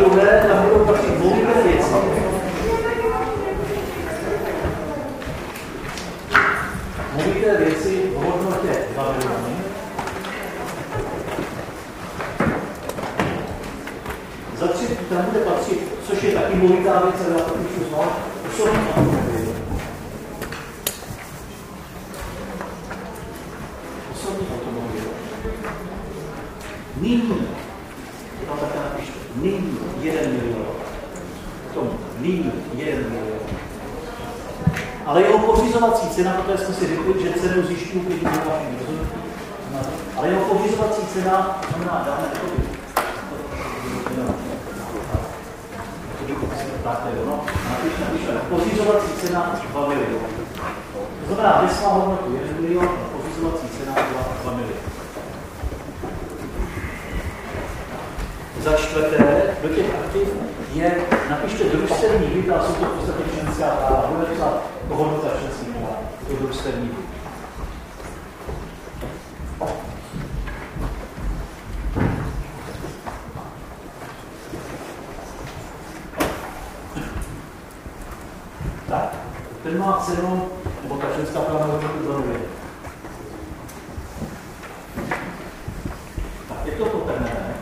druhé, tam budou patřit volné věci. Volné věci v hodnotě 2 miliony. Za tři tam bude patřit, což je taky volitá věc, ale já to píšu znovu, osobní automobily. Osobní automobily. Nyní, no tak já napíšu, nyní 1 milion. Potom nyní 1 milion. Ale jeho pořizovací cena, protože jsme si řekli, že cenu zjišťují vaším rozhodnutí, ale jeho pořizovací cena znamená dáme takový. Pořizovací cena 2 miliony. To znamená, že má hodnotu 1 milion a pořizovací cena 2 miliony. Za čtvrté, do těch aktiv je, napište družstevní byt, a jsou to v podstatě členská práva. Budeme psát hodnota členských práv, to družstevní byt. Ten má cenu, nebo ta členská práva hodnotu 2 miliony. Tak, jak to potrhneme?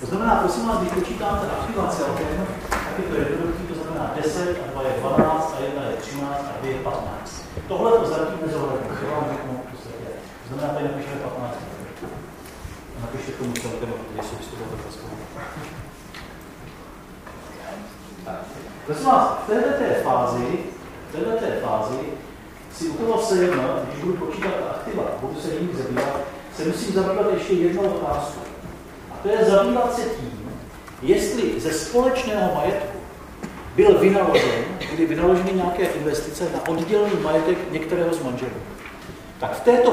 To znamená, prosím vás, když počítáte aktiva celkem, tak je to jednoduchý, to znamená 10 a 2 je 12 a 1 je 13 a 2 je 15. Tohle to zatím nezohlednu, že vám řeknu, co se děje. To znamená, tady napišeme 15. Napište tomu celkem, když jsou vystupovat do spolu. Prosím vás, v této fázi si u toho sejmu, když budu počítat aktiva, budu se jim zabývat, se musím zabývat ještě jednou otázku. A to je zabývat se tím, jestli ze společného majetku byl vynaloženy nějaké investice na oddělený majetek některého z manželů. Tak v této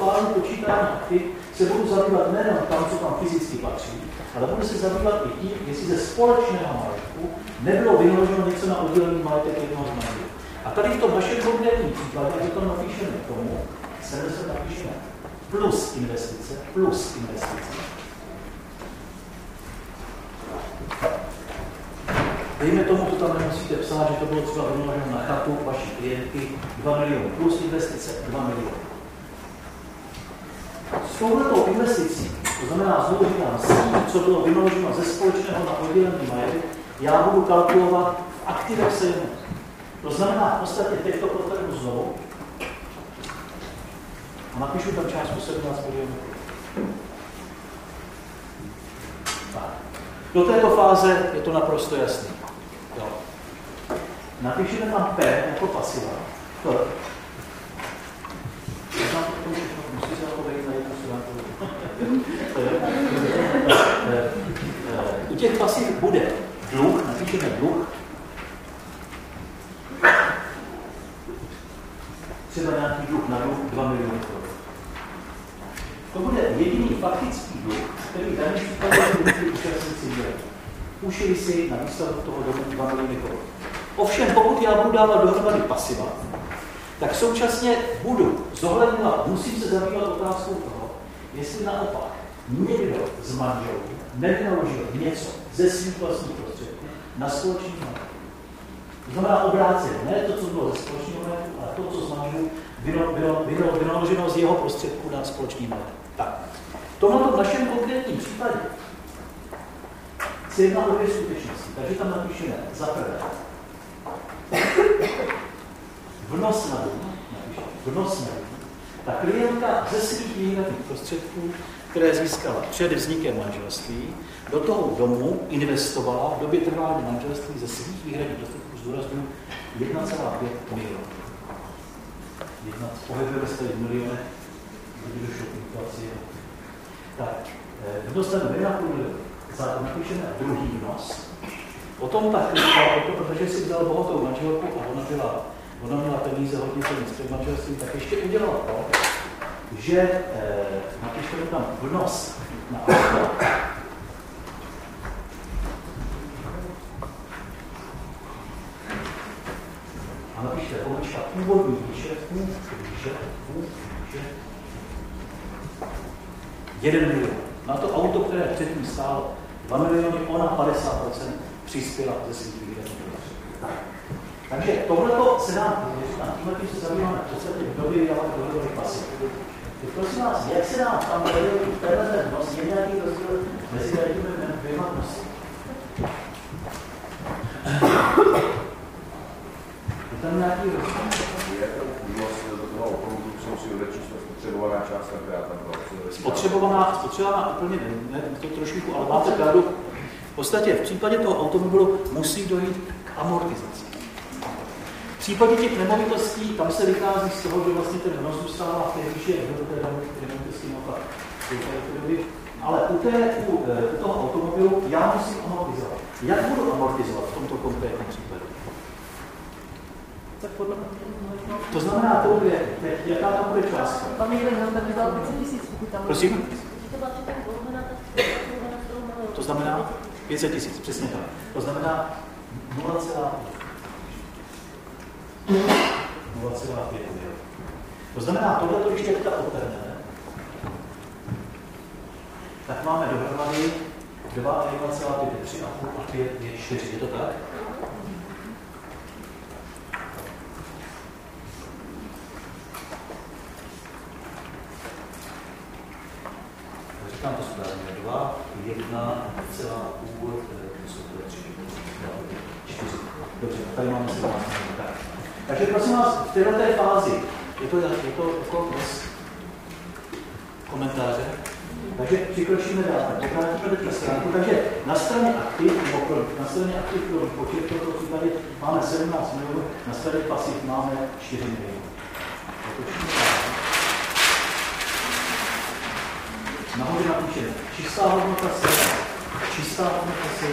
fázi počítání aktiv se budu zabývat nejenom tam, co tam fyzicky patří, ale budu se zabývat i tím, jestli ze společného majetku nebylo vynaloženo něco na oddělený majetek jednoho z manželů. A tady v tom našem konkrétním případě, že to napíšeme tomu, 70 napíšeme plus investice. Dejme tomu, to tam nemusíte psát, že to bylo třeba vynaloženo na chatu vaší klientky 2 miliony plus investice 2 miliony. S touhletou investicí, to znamená znovu říkám, s tím, co bylo vynaloženo ze společného na oddělený majetek, já budu kalkulovat v aktivech sejmu. To znamená v podstatě teď to potrhnu znovu a napíšu tam částku 17 milionů. Do této fáze je to naprosto jasné. Napíšeme tam P jako pasiva. U těch pasiv bude dluh, napíšeme dluh. Třeba nějaký dluh na dluh 2 miliony korun. To bude jediný faktický dluh, který daný případě účastníci měli. Ušili si na výstavbu toho domu 2 miliony korun. Ovšem, pokud já budu dávat dohromady pasiva, tak současně budu zohledňovat, musím se zabývat otázkou toho, jestli naopak někdo z manželů nevynaložil něco ze svých vlastních prostředků na společný majetek. To znamená obráceně, ne to, co bylo ze společného majetku, ale to, co z manželů bylo vynaloženo z jeho prostředků na společný majetek. Tak, v našem konkrétním případě se jedná o dvě skutečnosti, takže tam napíšeme za prvé vnos na dům, ta klientka ze svých výhradních prostředků, které získala před vznikem manželství, do toho domu investovala v době trvání manželství ze svých výhradních prostředků, zdůrazňuji, 1,5 milionu. Pohybujeme se tady v milionech, kdyby došlo k inflaci. Tak, vnos na dům 1,5 milionu. Zároveň napíšeme druhý vnos. Potom ta klientka, protože si vzal bohatou manželku a ona měla peníze hodně peníze před manželstvím, tak ještě udělala to, že napište tam vnos na auto. A napište pomečka původní výše 1 milion. Na to auto, které předtím stálo 2 miliony, ona 50% přispěla ze svých výrazů. Takže tohleto se nám pověří, a tímhle tím se zabýváme v podstatě v době vydávat dohledový pasivy. Teď prosím vás, jak se nám tam pověří v téhle dnost, je nějaký rozdíl mezi tady těmi dvěma dnosti? Je tam nějaký rozdíl? Je tam výnosně do toho okolku, jsou si odečísla spotřebovaná část, která tam byla. Spotřebovaná úplně ne, to trošku, ale máte pravdu. V podstatě v případě toho automobilu musí dojít k amortizaci. V případě těch nemovitostí, tam se vychází z toho, že vlastně ten hnos zůstává v té výši nemovitostí naklad. Ale u toho automobilu já musím amortizovat. Jak budu amortizovat v tomto konkrétním případě? Tak podle to znamená, to bude, jaká tam bude částka? Pan Jirek Hrober vydal 500 000, pokud tam... Prosím? To znamená 500 000, přesně tak. To znamená 0,5. 0,5. To znamená, tohleto, když teďka odbereme, tak máme dohromady 2,5, 3,5 a 5 je 4. Je to tak? Říkám to správně, 2, 1, celá půl, to jsou 3, 4. Dobře, tady máme se vás. Takže prosím vás, v této fázi, je to jako bez komentáře, takže přikročíme dál. Takže na straně aktiv, pro výpočet, v tomto případě máme 17 milionů, na straně pasiv máme 4 milionů. Nahoře napíšeme čistá hodnota 7. Čistá hodnota 7.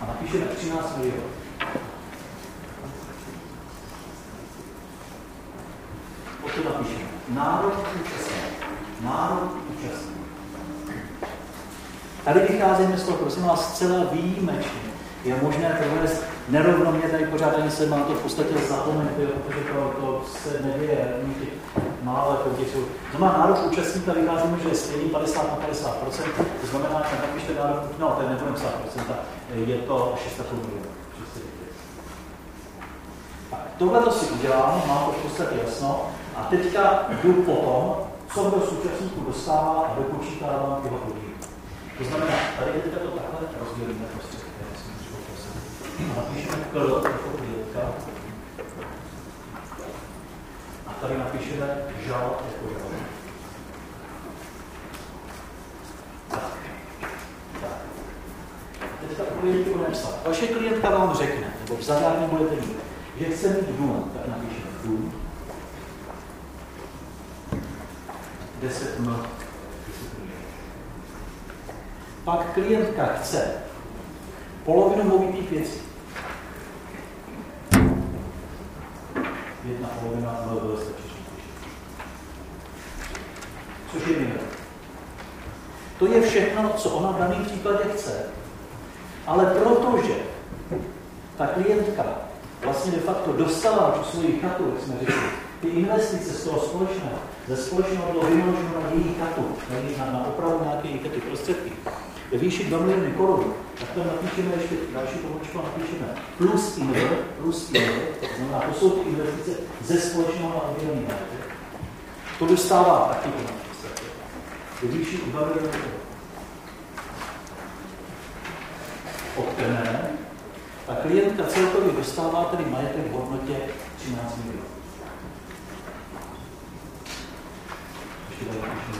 A napíšeme 13 milionů. Potom napíšeme nárok účastní. Tady vycházíme z toho, prosím vás, zcela výjimečně. Je možné provést nerovnoměrně, tady pořád ani se má to v podstatě zapomenout, protože to se nevěje, málo poděšil. To má nárok účastníka, vycházíme, že je stejný 50 na 50%, to znamená, že napište nárok, no to je nebudem 100%, je to 600 milionů. Tak, tohleto si udělám, mám to v podstatě jasno, a teďka jdu potom, co kdo z účastníků dostává a dopočítávám těma hodinu. To znamená, tady je to takhle rozdělíme prostředky, které jsem už poprosil. A napíšeme kl jako klidka. A tady napíšeme žal jako žal. Tak. Teďka klientky budeme psát. Vaše klientka vám řekne, nebo v zadání budete mít, že chce mít dům, tak napíšeme dům. 10 milionů. Pak klientka chce polovinu movitých věcí. Jedna polovina z což je milion. To je všechno, co ona v daném případě chce. Ale protože ta klientka vlastně de facto dostala svoji chatu, jak jsme řekli, ty investice z toho společného, ze společného bylo vyloženo na její chatu, na opravu nějaké její chaty prostředky, ve výši 2 miliony korun, tak tam napíšeme ještě další pomočku, napíšeme plus INR, to znamená, to jsou ty investice ze společného na oddělení majetek. To dostává taky pomočku, ve výši 2 miliony korun. Obtené, ta klientka celkově dostává tedy majetek v hodnotě 13 milionů. Ještě tady napíšeme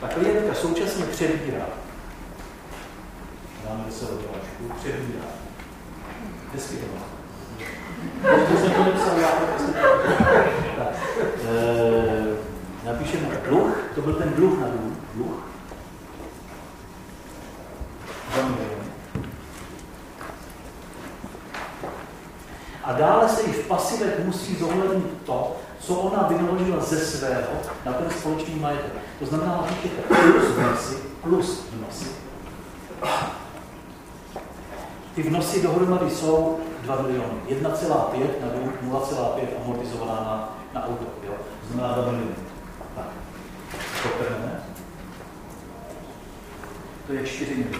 ta klientka současně přebírá. Dáme se odvážku, přebírá. Hezky to má. Když jsem to nepsal, já to prostě. Napíšeme dluh, to byl ten dluh na dům. Dluh. A dále se i v pasivech musí zohlednit to, co ona vynaložila ze svého na ten společný majetek. To znamená, že je plus vnosy. Ty vnosy dohromady jsou 2 miliony. 1,5 na dům, 0,5 amortizovaná na auto. Jo? To znamená 2 miliony. Tak. To je 4 miliony.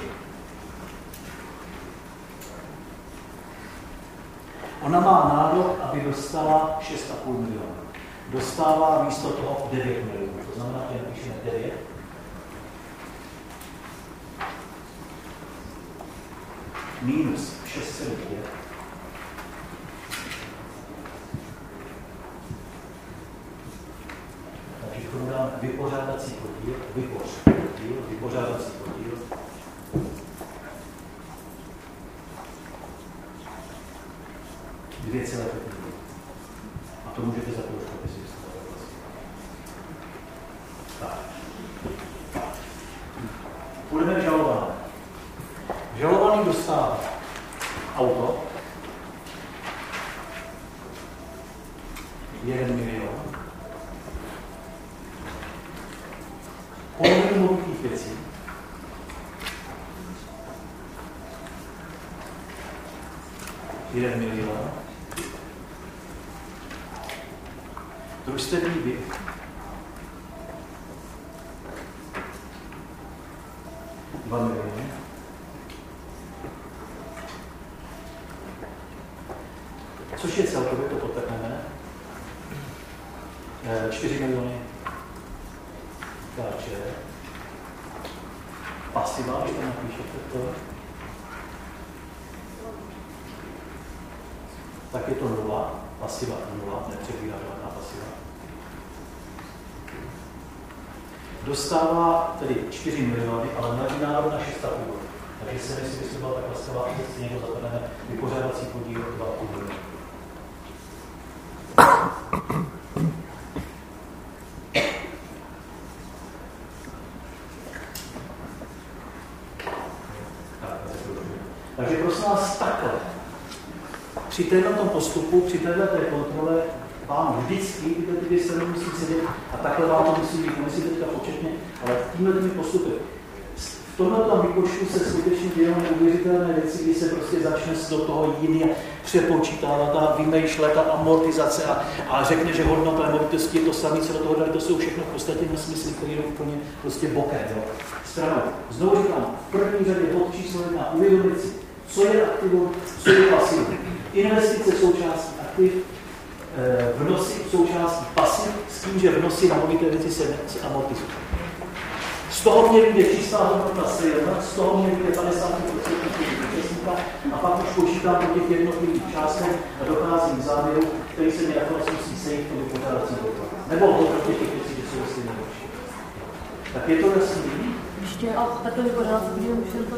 Ona má nárok, aby dostala 6,5 milionů. Dostává místo toho 9 milionů. To znamená, že napíšeme 9. Minus 6,5. Takže to dám vypořádací podíl, vypořádací podíl. A to můžete zakoušet, aby si vysvětlili. Tak. Půjdeme k žalovanému. Žalovaný dostává auto 1 milion. Podle mluvných věcí 1 milion. Družstevní byt. $2 miliony. Což je celkově, to podtrhneme. 4 miliony. Takže pasiva, když tam napíšete to. Tak je to 0. Pasiva 0, nepřebírá žádná pasiva. Dostává tedy 4 miliony, ale není nárok na 6,5. Takže se nesmí vystupovat tak vlastná, že si někdo zapadne vypořádací podíl 2,5 miliony. Takže prosím vás takhle. Při této postupu, při této kontrole vám vždycky tyhle dvě strany musí sedět a takhle vám to musí být, nemyslím teďka početně, ale tímhle postupem. V tomhle tam vypočtu se skutečně dělou neuvěřitelné věci, kdy se prostě začne do toho jiný přepočítávat a vymýšlet a amortizace a řekne, že hodnota nemovitosti je to samé, co do toho dali, to jsou všechno v podstatě nesmysly, které jdou úplně prostě bokem. Stranou. Znovu říkám, v první řadě bod číslo 1 uvědomit si, co je aktivum, co je pasivum. Investice součástí aktiv, vnosy součástí pasiv, s tím, že vnosy na movité věci se amortizují. Z toho mě vyjde čísla hodnota se jedna, z toho mě vyjde 50% účastníka a pak už počítám po těch jednotlivých částech a docházím k závěru, který se mi nakonec musí sejít do vypořádací dokladu. Nebo hodnotě těch věcí, že jsou vlastně nejlepší. Tak je to jasný? Ještě, ale takhle vypořádací dokladu už jsem to...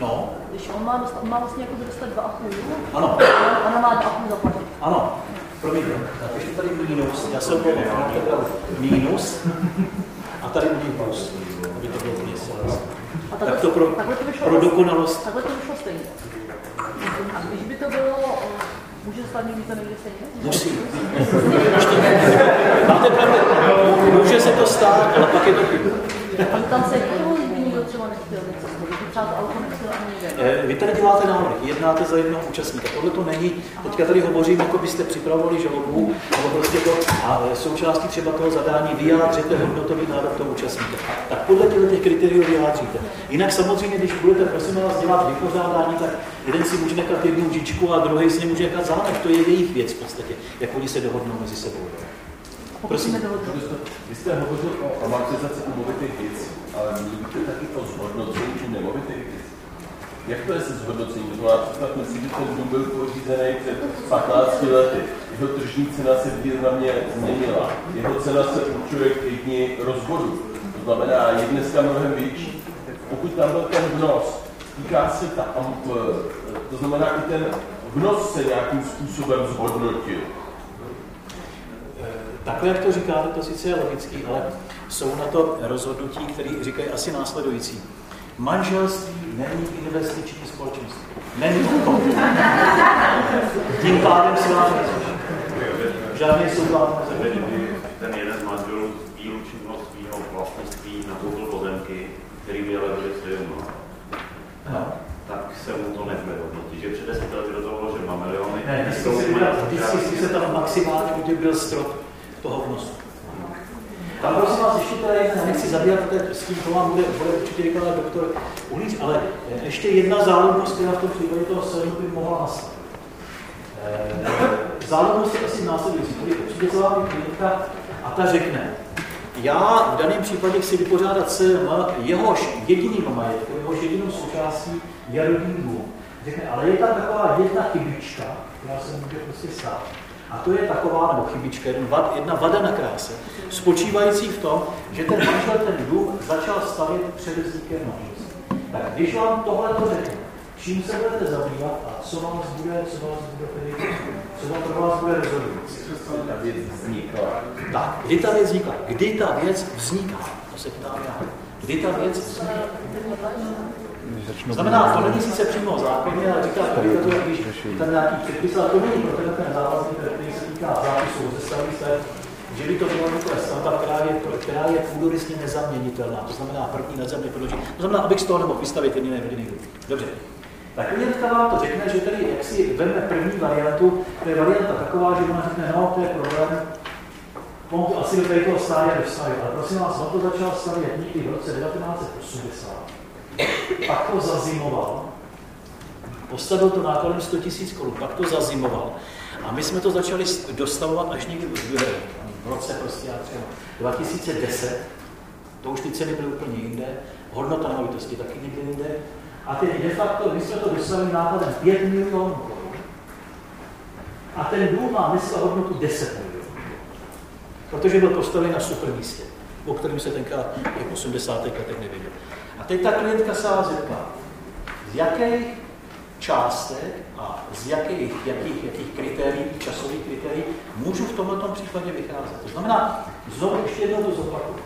No. Když on má vlastně jako dostat 2,5. Ano. Ona má 2,5 zaplatit. Ano. Promiňte, napíšte tady minus. Já jsem byl minus. A tady budí plus, aby to bylo vnější. Tak to pro dokonalost. Takhle to vyšlo stejně. A když by to bylo, může slavně být to někde stejně? Musí. Máte pravdu. Může se to stát, ale pak je to chyba. A tam se chyba nikdo třeba nechtěl něco zhodit. Vy tady děláte návrh, jednáte za jednoho účastníka. Tohle to není, teďka tady hovořím, jako byste připravovali žalobu, nebo prostě to, a součástí třeba toho zadání vyjádříte hodnotový nárok toho účastníka. Tak podle těch kritérií vyjádříte. Jinak samozřejmě, když budete, prosím vás, dělat vypořádání, tak jeden si může nechat jednu žičku a druhý si nemůže nechat zámek. To je jejich věc v podstatě, jak oni se dohodnou mezi sebou. Prosím. Vy jste hovořil o amortizaci nemovitých věcí, ale mluvíte taky o zhodnocení nemovitých věcí. Jak to je se zhodnocením? To znamená, představme si, že ten dům byl pořízený před 15 lety. Jeho tržní cena se významně změnila. Jeho cena se určuje k dni rozvodu. To znamená, je dneska mnohem větší. Pokud tam byl ten vnos, týká se ta amortizace, to znamená, i ten vnos se nějakým způsobem zhodnotil. Takhle, jak to říkáte, to sice je logický, ale jsou na to rozhodnutí, které říkají asi následující. Manželství není investiční společnost. Není to. Tím pádem si vám Žádný souklad nezaběl, kdy ten jeden manžel výlučnost svého vlastnictví nakoupil pozemky, který měl vědět. Tak se mu to nezme hodnotí, že před 10 lety do toho vložil na miliony. Ne, vždycky se tam maximálně udělil strop toho vnosu. Tam prosím vás ještě tady, nechci zabírat, s tím to vám bude určitě říkat doktor Uhlíř, ale ještě jedna záludnost, která v tom případě toho sezonu by mohla nastat. Záludnost je asi následující, když určitě celá klinika a ta řekne, já v daném případě chci vypořádat se jehož jediným majetkem, jehož jedinou součástí je rodinný dům. Řekne, ale je tam taková jedna chybička, která se může prostě stát. A to je taková, nebo chybička, jedna vada na kráse, spočívající v tom, že ten manžel ten dům začal stavět před vznikem manželství. Tak když vám tohle to řekne, čím se budete zabývat a co vám pro vás bude rozhodující? Ta věc vzniká. Tak, kdy ta věc vzniká? Kdy ta věc vzniká? To se ptám já. Kdy ta věc vzniká? Znamená, to není sice přímo zákoně, ale říká, když tam nějaký předpis, ale to není, protože ten závazný předpis se týká zápisu ze stavby, že by to byla nějaká stavba, která je půdorysně nezaměnitelná. To znamená první nadzemné podloží. To znamená, abych z toho nemohl vystavit jiný rodinný dům. Dobře. Tak klientka vám to řekne, že tady jak si vezme první variantu, to je varianta taková, že ona řekne, no, to je problém, on to asi do tady toho stále dostaví, ale prosím vás, on to začal stavět někdy v roce 1980. Pak to zazimoval, postavil to nákladem 100 000 korun, pak to zazimoval a my jsme to začali dostavovat až někdy v roce prostě, třeba 2010, to už ty ceny byly úplně jinde, hodnota nemovitosti taky někde jinde. A teď de facto, my jsme to dostavili nákladem 5 milionů korun a ten dům má dneska hodnotu 10 milionů korun, protože byl postavený na super místě, o kterém se tenkrát v 80. letech nevěděl. A teď ta klientka se vás zeptá, z jakých částek a z jakých kritérií, časových kritérií můžu v tomto případě vycházet. To znamená, znovu ještě jednou to zopakuju.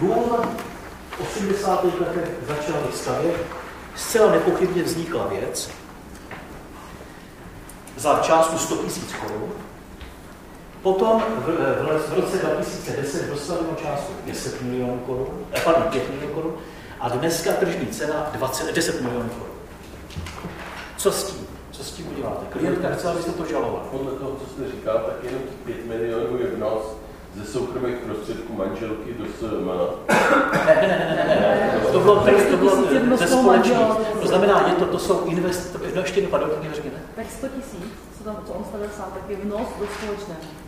Dům 80. letech začal stavět, zcela nepochybně vznikla věc za částku 100 000 korun, potom v roce 2010 dostanou částku 10 milionů korun, 5 milionů korun, a dneska tržní cena 10 milionů korun. Co s tím? Co s tím uděláte? Klientka chce, abyste to žaloval. Podle toho, co jste říkal, tak jenom 5 milionů je v nás ze soukromých prostředků manželky do SRM. Ne. To bylo ze společných. To znamená, to jsou investice. No ještě jednou, pardon, tak řekněte. Tak 100 tisíc, co on stavil sám, tak je vnos do společného.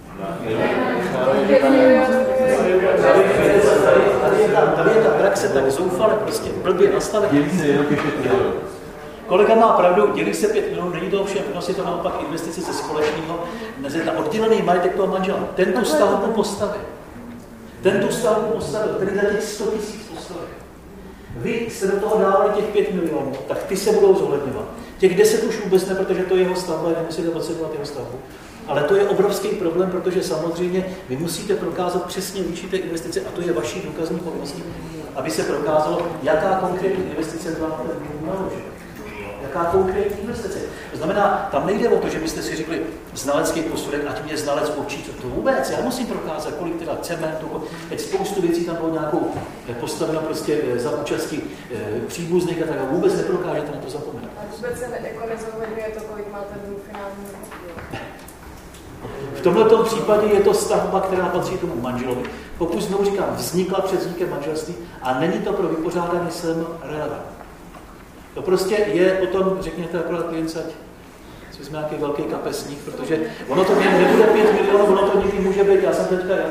Tady je ta praxe tak zoufale, prostě blbě nastavená. Kolega má pravdu, dělí se 5 milionů, není to všem, nosí to naopak investice ze společného, oddělený majetek toho manžela. Ten tu stavbu postavil, který za těch 100 000 postavil. Vy jste do toho dávali těch 5 milionů, tak ty se budou zohledňovat. Těch 10 už vůbec ne, protože to je jeho stavba, nemusíte potřebovat jeho stavbu. Ale to je obrovský problém, protože samozřejmě vy musíte prokázat přesně výši té investice a to je vaší důkazní povinností, aby se prokázalo, jaká konkrétní investice byla na ten dům naložena. Jaká konkrétní investice. To znamená, tam nejde o to, že byste si řekli znalecký posudek, ať mě znalec určí, to vůbec. Já musím prokázat, kolik teda cementu, teď spoustu věcí tam bylo nějakou postaveno prostě za účastí příbuzných a tak vůbec neprokážete na to zapomenout. A vůbec se nezohledňuje to, kolik má ten dům finální. V tomto případě je to stavba, která patří tomu manželovi. Pokud znovu říkám, vznikla před vznikem manželství a není to pro vypořádání SRM relevantní. To prostě je potom, řekněte akorát klientce, ať jsme nějaký velký kapesník, protože ono to nebude 5 milionů, ono to nikdy může být, já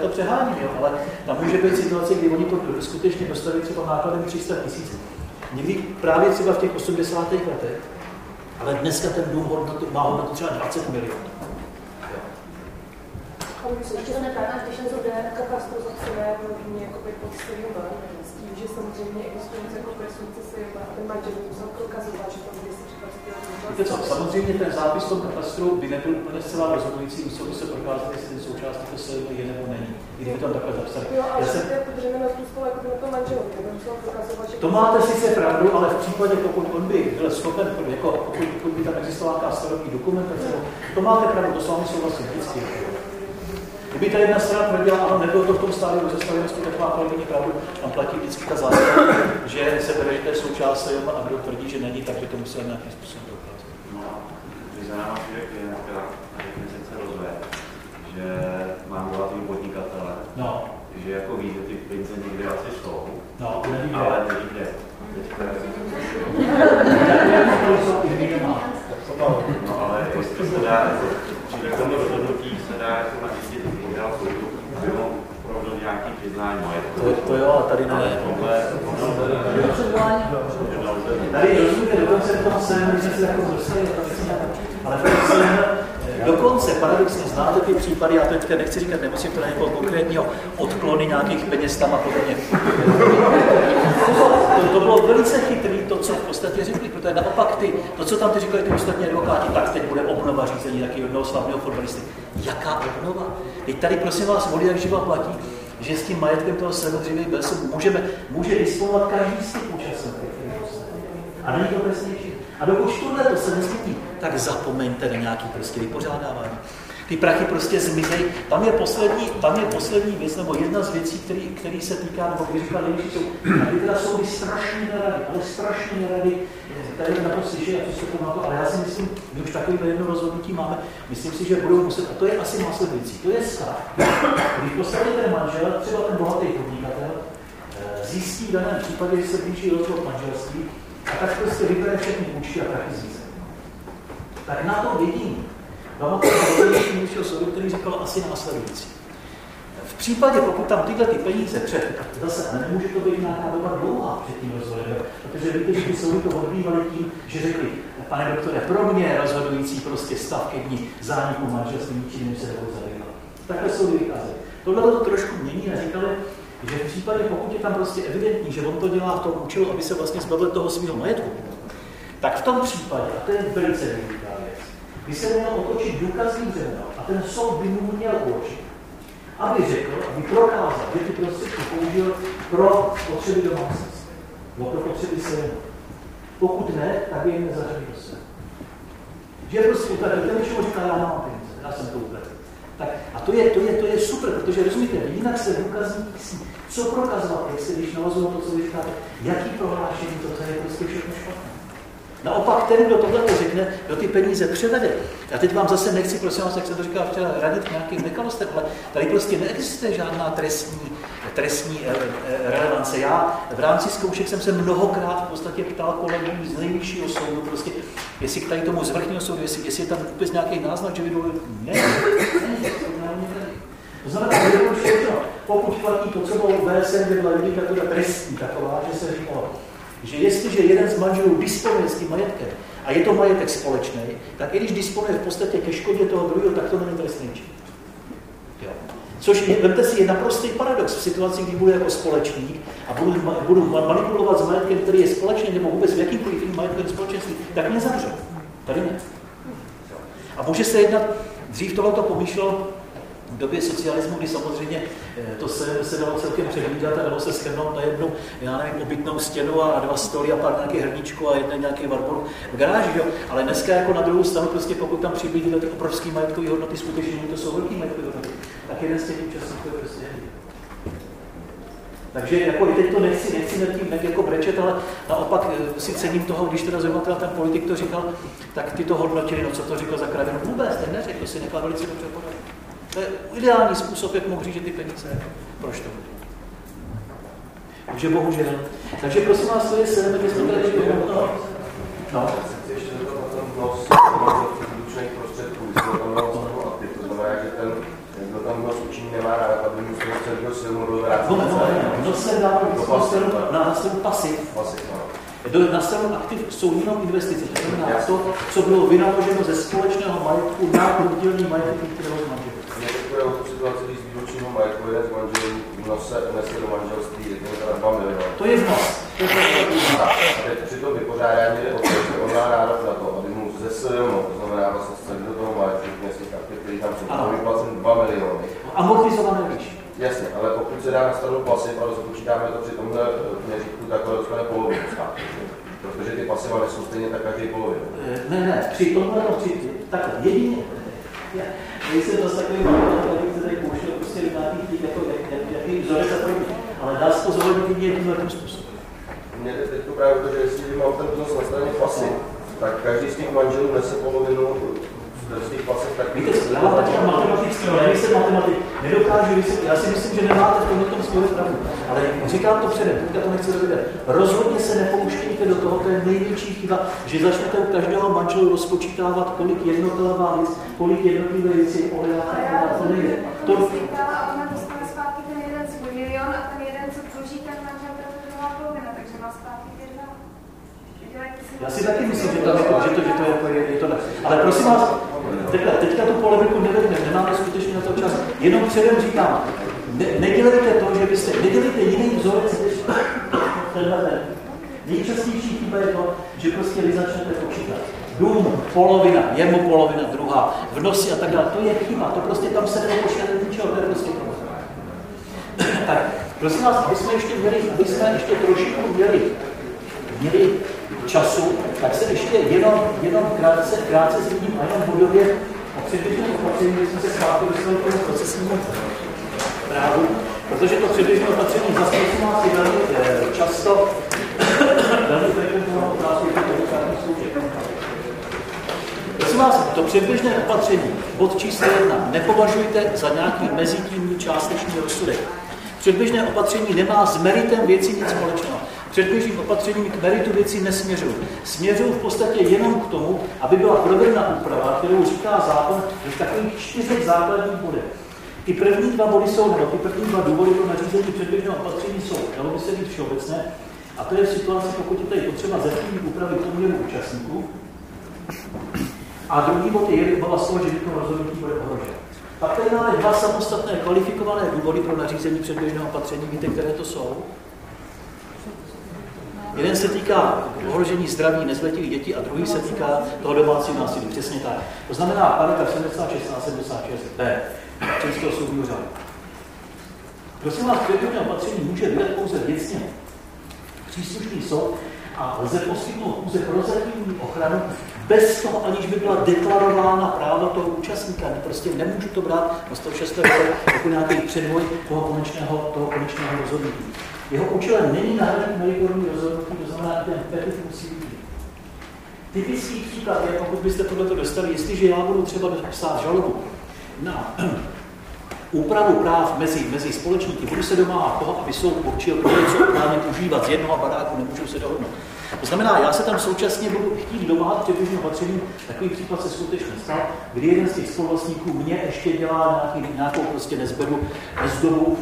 to přeháním, jo, ale tam může být situace, kdy oni to skutečně dostaví třeba nákladem 300 000. Někdy právě třeba v těch 80. letech, ale dneska ten dům má hodnotu třeba 20 milionů. Ještě to neprávná vtěšen jsou DNA katastrozace rodině jako podstřeba, s tím, že samozřejmě existující jako presunce se jeba a ten manžel musel prokazovat, že tam bude se případství. Samozřejmě ten zápis v tom katastru by nebyl úplně zcela rozhodující, musel by se prokázat, jestli ten součástí to se je nebo není. Kdyby tam takhle zapsali. Jo, ale to je podřeněno způsobu jako by na tom manželovi, nebo musel prokazovat, že... To máte sice pravdu, ale v případě, pokud on by byl schopen, jako pokud by tam existovala nějaká starovní dokumentace, to máte pravdu, to s vámi souhlasím. Kdyby ta jedna strana tvrdila, ano, nebylo to v tom stádiu zastavěnosti, tak má kolegyně pravdu, tam platí vždycky ta zásada, že se bere, že to je součást a kdo tvrdí, že není, takže to musel nějakým způsobem dokázat. No, když za náma je nějaká definice rozvoje, že máme volatý podnikatele, no. Že jako ví, že ty peníze někde asi jsou, no, ale nevíde. No, ale jestli se dá, při takovém rozhodnutí se dá nařídit model soudu, aby on opravdu nějaký přiznání majetku. To jo, ale tady ne. Tady rozumíte, dokonce v tom sem, když se jako dostali, ale dokonce paradoxně znáte ty případy, já to teď nechci říkat, nemusím to na někoho konkrétního, odklony nějakých peněz tam a podobně. To bylo velice chytrý, to, co v podstatě řekli, protože naopak to, co tam ty říkali ty ostatní advokáti, tak teď bude obnova řízení taky jednoho slavného fotbalisty. Jaká obnova? Teď tady prosím vás volí, jak živa platí, že s tím majetkem toho samozřejmě může disponovat každý z těch účastníků. A není to přesnější. A dokud tohleto se nesmítí, tak zapomeňte na nějaký prostě vypořádávání. Ty prachy prostě zmizejí. Tam je poslední věc, nebo jedna z věcí, který se týká, nebo když říkám, tady teda jsou strašné rady, ale strašné rady, tady na to slyšeli, a to se to má to, ale já si myslím, my už takové jedno rozhodnutí máme, myslím si, že budou muset, a to je asi následující, to je stav. Když posledně ten manžel, třeba ten bohatý podnikatel, zjistí v daném případě, že se blíží rozvod manželství, a tak prostě vybere všechny účty a prachy zmizí. Tak na to vidím. Nejvyššího soudu, který říkal asi následující. V případě, pokud tam tyhle ty peníze před, zase nemůže to být nějaká doba dlouhá před tím rozhodem, protože víte, že ty soudy to odbývaly tím, že řekli, pane doktore, pro mě rozhodující prostě stav ke dní zániku manželství ničím se nebudou zabývat. Takhle soudy vycházeli. Tohle to trošku mění a říkali, že v případě, pokud je tam prostě evidentní, že on to dělá v tom účelu, aby se vlastně zbavil toho svého majetku, tak v tom případě, a to je velice důležitá věc, by se měl otočit důkazní břemeno a ten soud by mu měl uložit, aby řekl, aby prokázal, že ty prostředky použil pro potřeby domácnosti, nebo pro potřeby sebe. Pokud ne, tak je jim nezařadí do sebe. Že prostě utratil, ten většinou říká, já mám peníze, já jsem to utratil. Tak a to je super, protože rozumíte, jinak se důkazník si, co prokazovat, jak se když navazujeme to, co vy říkáte, jaký prohlášení, to je prostě všechno špatné. Naopak ten, kdo tohle řekne, kdo ty peníze převede. Já teď vám zase nechci, prosím vás, jak jsem to říkal včera, radit nějakým nekalostem, ale tady prostě neexistuje žádná trestní relevance. Já v rámci zkoušek jsem se mnohokrát v podstatě ptal kolegů z nejvyššího soudu, prostě, jestli k tady tomu z vrchního soudu, jestli je tam vůbec nějaký náznak, že by dovolili. Ne, to znamená, že to všechno, pokud platí to, co bylo BSM, kde byla judikatura trestní taková, že se říkalo, že jestliže jeden z manželů disponuje s tím majetkem a je to majetek společný, tak i když disponuje v podstatě ke škodě toho druhého, tak to není trestný čin. Což, vemte si, je naprostý paradox v situaci, kdy budu jako společník a budu manipulovat s majetkem, který je společný, nebo vůbec v jakýmkoliv jiným majetkem společenství, tak mě zavřou. Tady ne. A může se jednat, dřív tohleto pomýšlelo, v době socialismu, kdy samozřejmě to se dalo celkem předvídat a dalo se shrnout na jednu, já nevím, obytnou stěnu a dva stoly a pár nějakých hrníčků a jedna nějaký varborů v garáži, jo? Ale dneska jako na druhou stranu, prostě pokud tam přibývají ty obrovské majetkové hodnoty, skutečně to jsou velké majetkové hodnoty, tak jeden z těch účastníků je prostě hrníček. Takže jako, teď to nechci nad tím jako brečet, ale naopak si cením toho, když teda zrovna ten politik to říkal, tak ty to hodnotili, no co to říkal za kravinu, vůbec, ten neřekl, to si nechal velice dobře podat. To je ideální způsob, jak mohu říct, že ty peníze proč to bude. Takže bohužel. Takže prosím vás, to je 7, když jsme tady ještě hodno. No. Ještě řekl o tom množství výlučných prostředků, to znamená, že ten, kdo tam množství učiní, nemá rád, aby mu se do silnou dovrátit. No se dá na stranu pasiv. Na stranu aktiv jsou jenom investice. To znamená to, co bylo vynaloženo ze společného majetku na podílný majetek, kterého manželů. Některého situaci, když z výročního majetku jeden z manželů vnese do manželství, je to 2 miliony. To je vnos. Teď při tom vypořádání jde o to, že on má nárok na to, aby mu zesilnou, to znamená vlastně celý do toho majetku městských aktiv, který tam jsou vyplacen 2 miliony. Amortizované výši. Jasně, ale pokud se dá na stranu pasiv a rozpočítáme to při tomhle měřítku, tak to dostane polovinu státky. Protože ty pasiva nejsou stejně tak každý polovinu. Ne, při tomhle, takhle jedině. Nejsem dost takový, který se tady pouštěl. nějakých lidí, jaký vzorec a podobně. Ale dá se to zohlednit jedním způsobem. Mně jde teď právě to, že jestli mám ten vzorec na straně pasy, tak každý z těch manželů nese polovinu z těch pasech. Víte, já mám taky matematický, ale nejsem matematik, nedokážu vysvětlit. Já si myslím, že nemáte v tomto sporu pravdu. Ale říkám to předem, teď to nechci dovědět. Rozhodně se nepouštějte do toho, to je největší chyba, že začnete u každého manželu rozpočítávat, kolik jednotlivá má věc, kolik jednotlivé věci je olejá, to nejde. To já si taky myslím, že to je to. Ale prosím vás, teďka tu polemiku nevedeme, nemáme skutečně na to čas. Jenom předem říkám, nedělejte to, že byste, nedělejte jiný vzorec, než tenhle ten. Nejčastější chyba je to, že prostě vy začnete počítat. Dům, polovina, jemu polovina, druhá, vnosy a tak dále. To je chyba, to prostě tam se nepočítáte ničeho, to je prostě problém. Tak, prosím vás, abychom ještě trošičku měli času, tak se ještě jenom krátce zmíním a jenom budově o předběžném opatření, když jsme se zpátky dostali k tomu procesnímu právu, protože to předběžné opatření zase má si velmi často velmi frekventovanou otázku advokátních služeb. Prosím vás, to předběžné opatření, bod číslo 1, nepovažujte za nějaký mezitímní částečný rozsudek. Předběžné opatření nemá s meritem věci nic společného. Předběžným opatřením k meritu věci nesměřují. Směřují v podstatě jenom k tomu, aby byla provedena úprava, kterou říká zákon, že v takových 4 základních bodech. Ty první 2 body jsou, nebo ty první 2 důvody pro nařízení předběžného opatření jsou, dalo by se být všeobecné, a to je v situaci, pokud je tady potřeba zefektivní úpravy poměru účastníků. A druhý bod je obava z toho, že to rozhodnutí bude ohroženo. Pak tady máme 2 samostatné kvalifikované důvody pro nařízení předběžného opatření, víte, které to jsou? Jeden se týká ohrožení zdraví nezletilých dětí a druhý se týká toho domácího násilí. Přesně tak. To znamená paragraf 76 a 76b Českého soudního řádu. Prosím vás, předběžné opatření může vydat pouze věcně příslušný soud a lze poskytnout pouze prozatímní ochranu bez toho, aniž by byla deklarována práva toho účastníka. Prostě nemůžu to brát na 106. jako nějaký předvoj toho konečného rozhodnutí. Jeho účelem není nahradit meritorní rozhodnutí, to znamená, že ten petit musí být. Typický příklad je, pokud byste tohleto dostali, jestliže já budu třeba psát žalobu na úpravu práv mezi společníky, budu se domáhat toho, aby soud určil, kdo co právě užívat z jednoho baráku, nemůžu se dohodnout. To znamená, já se tam současně budu chtít domáhat předběžným opatřením, takový případ se skutečně stal, kdy jeden z těch spoluvlastníků mě ještě dělá nějakou prostě nezdobu v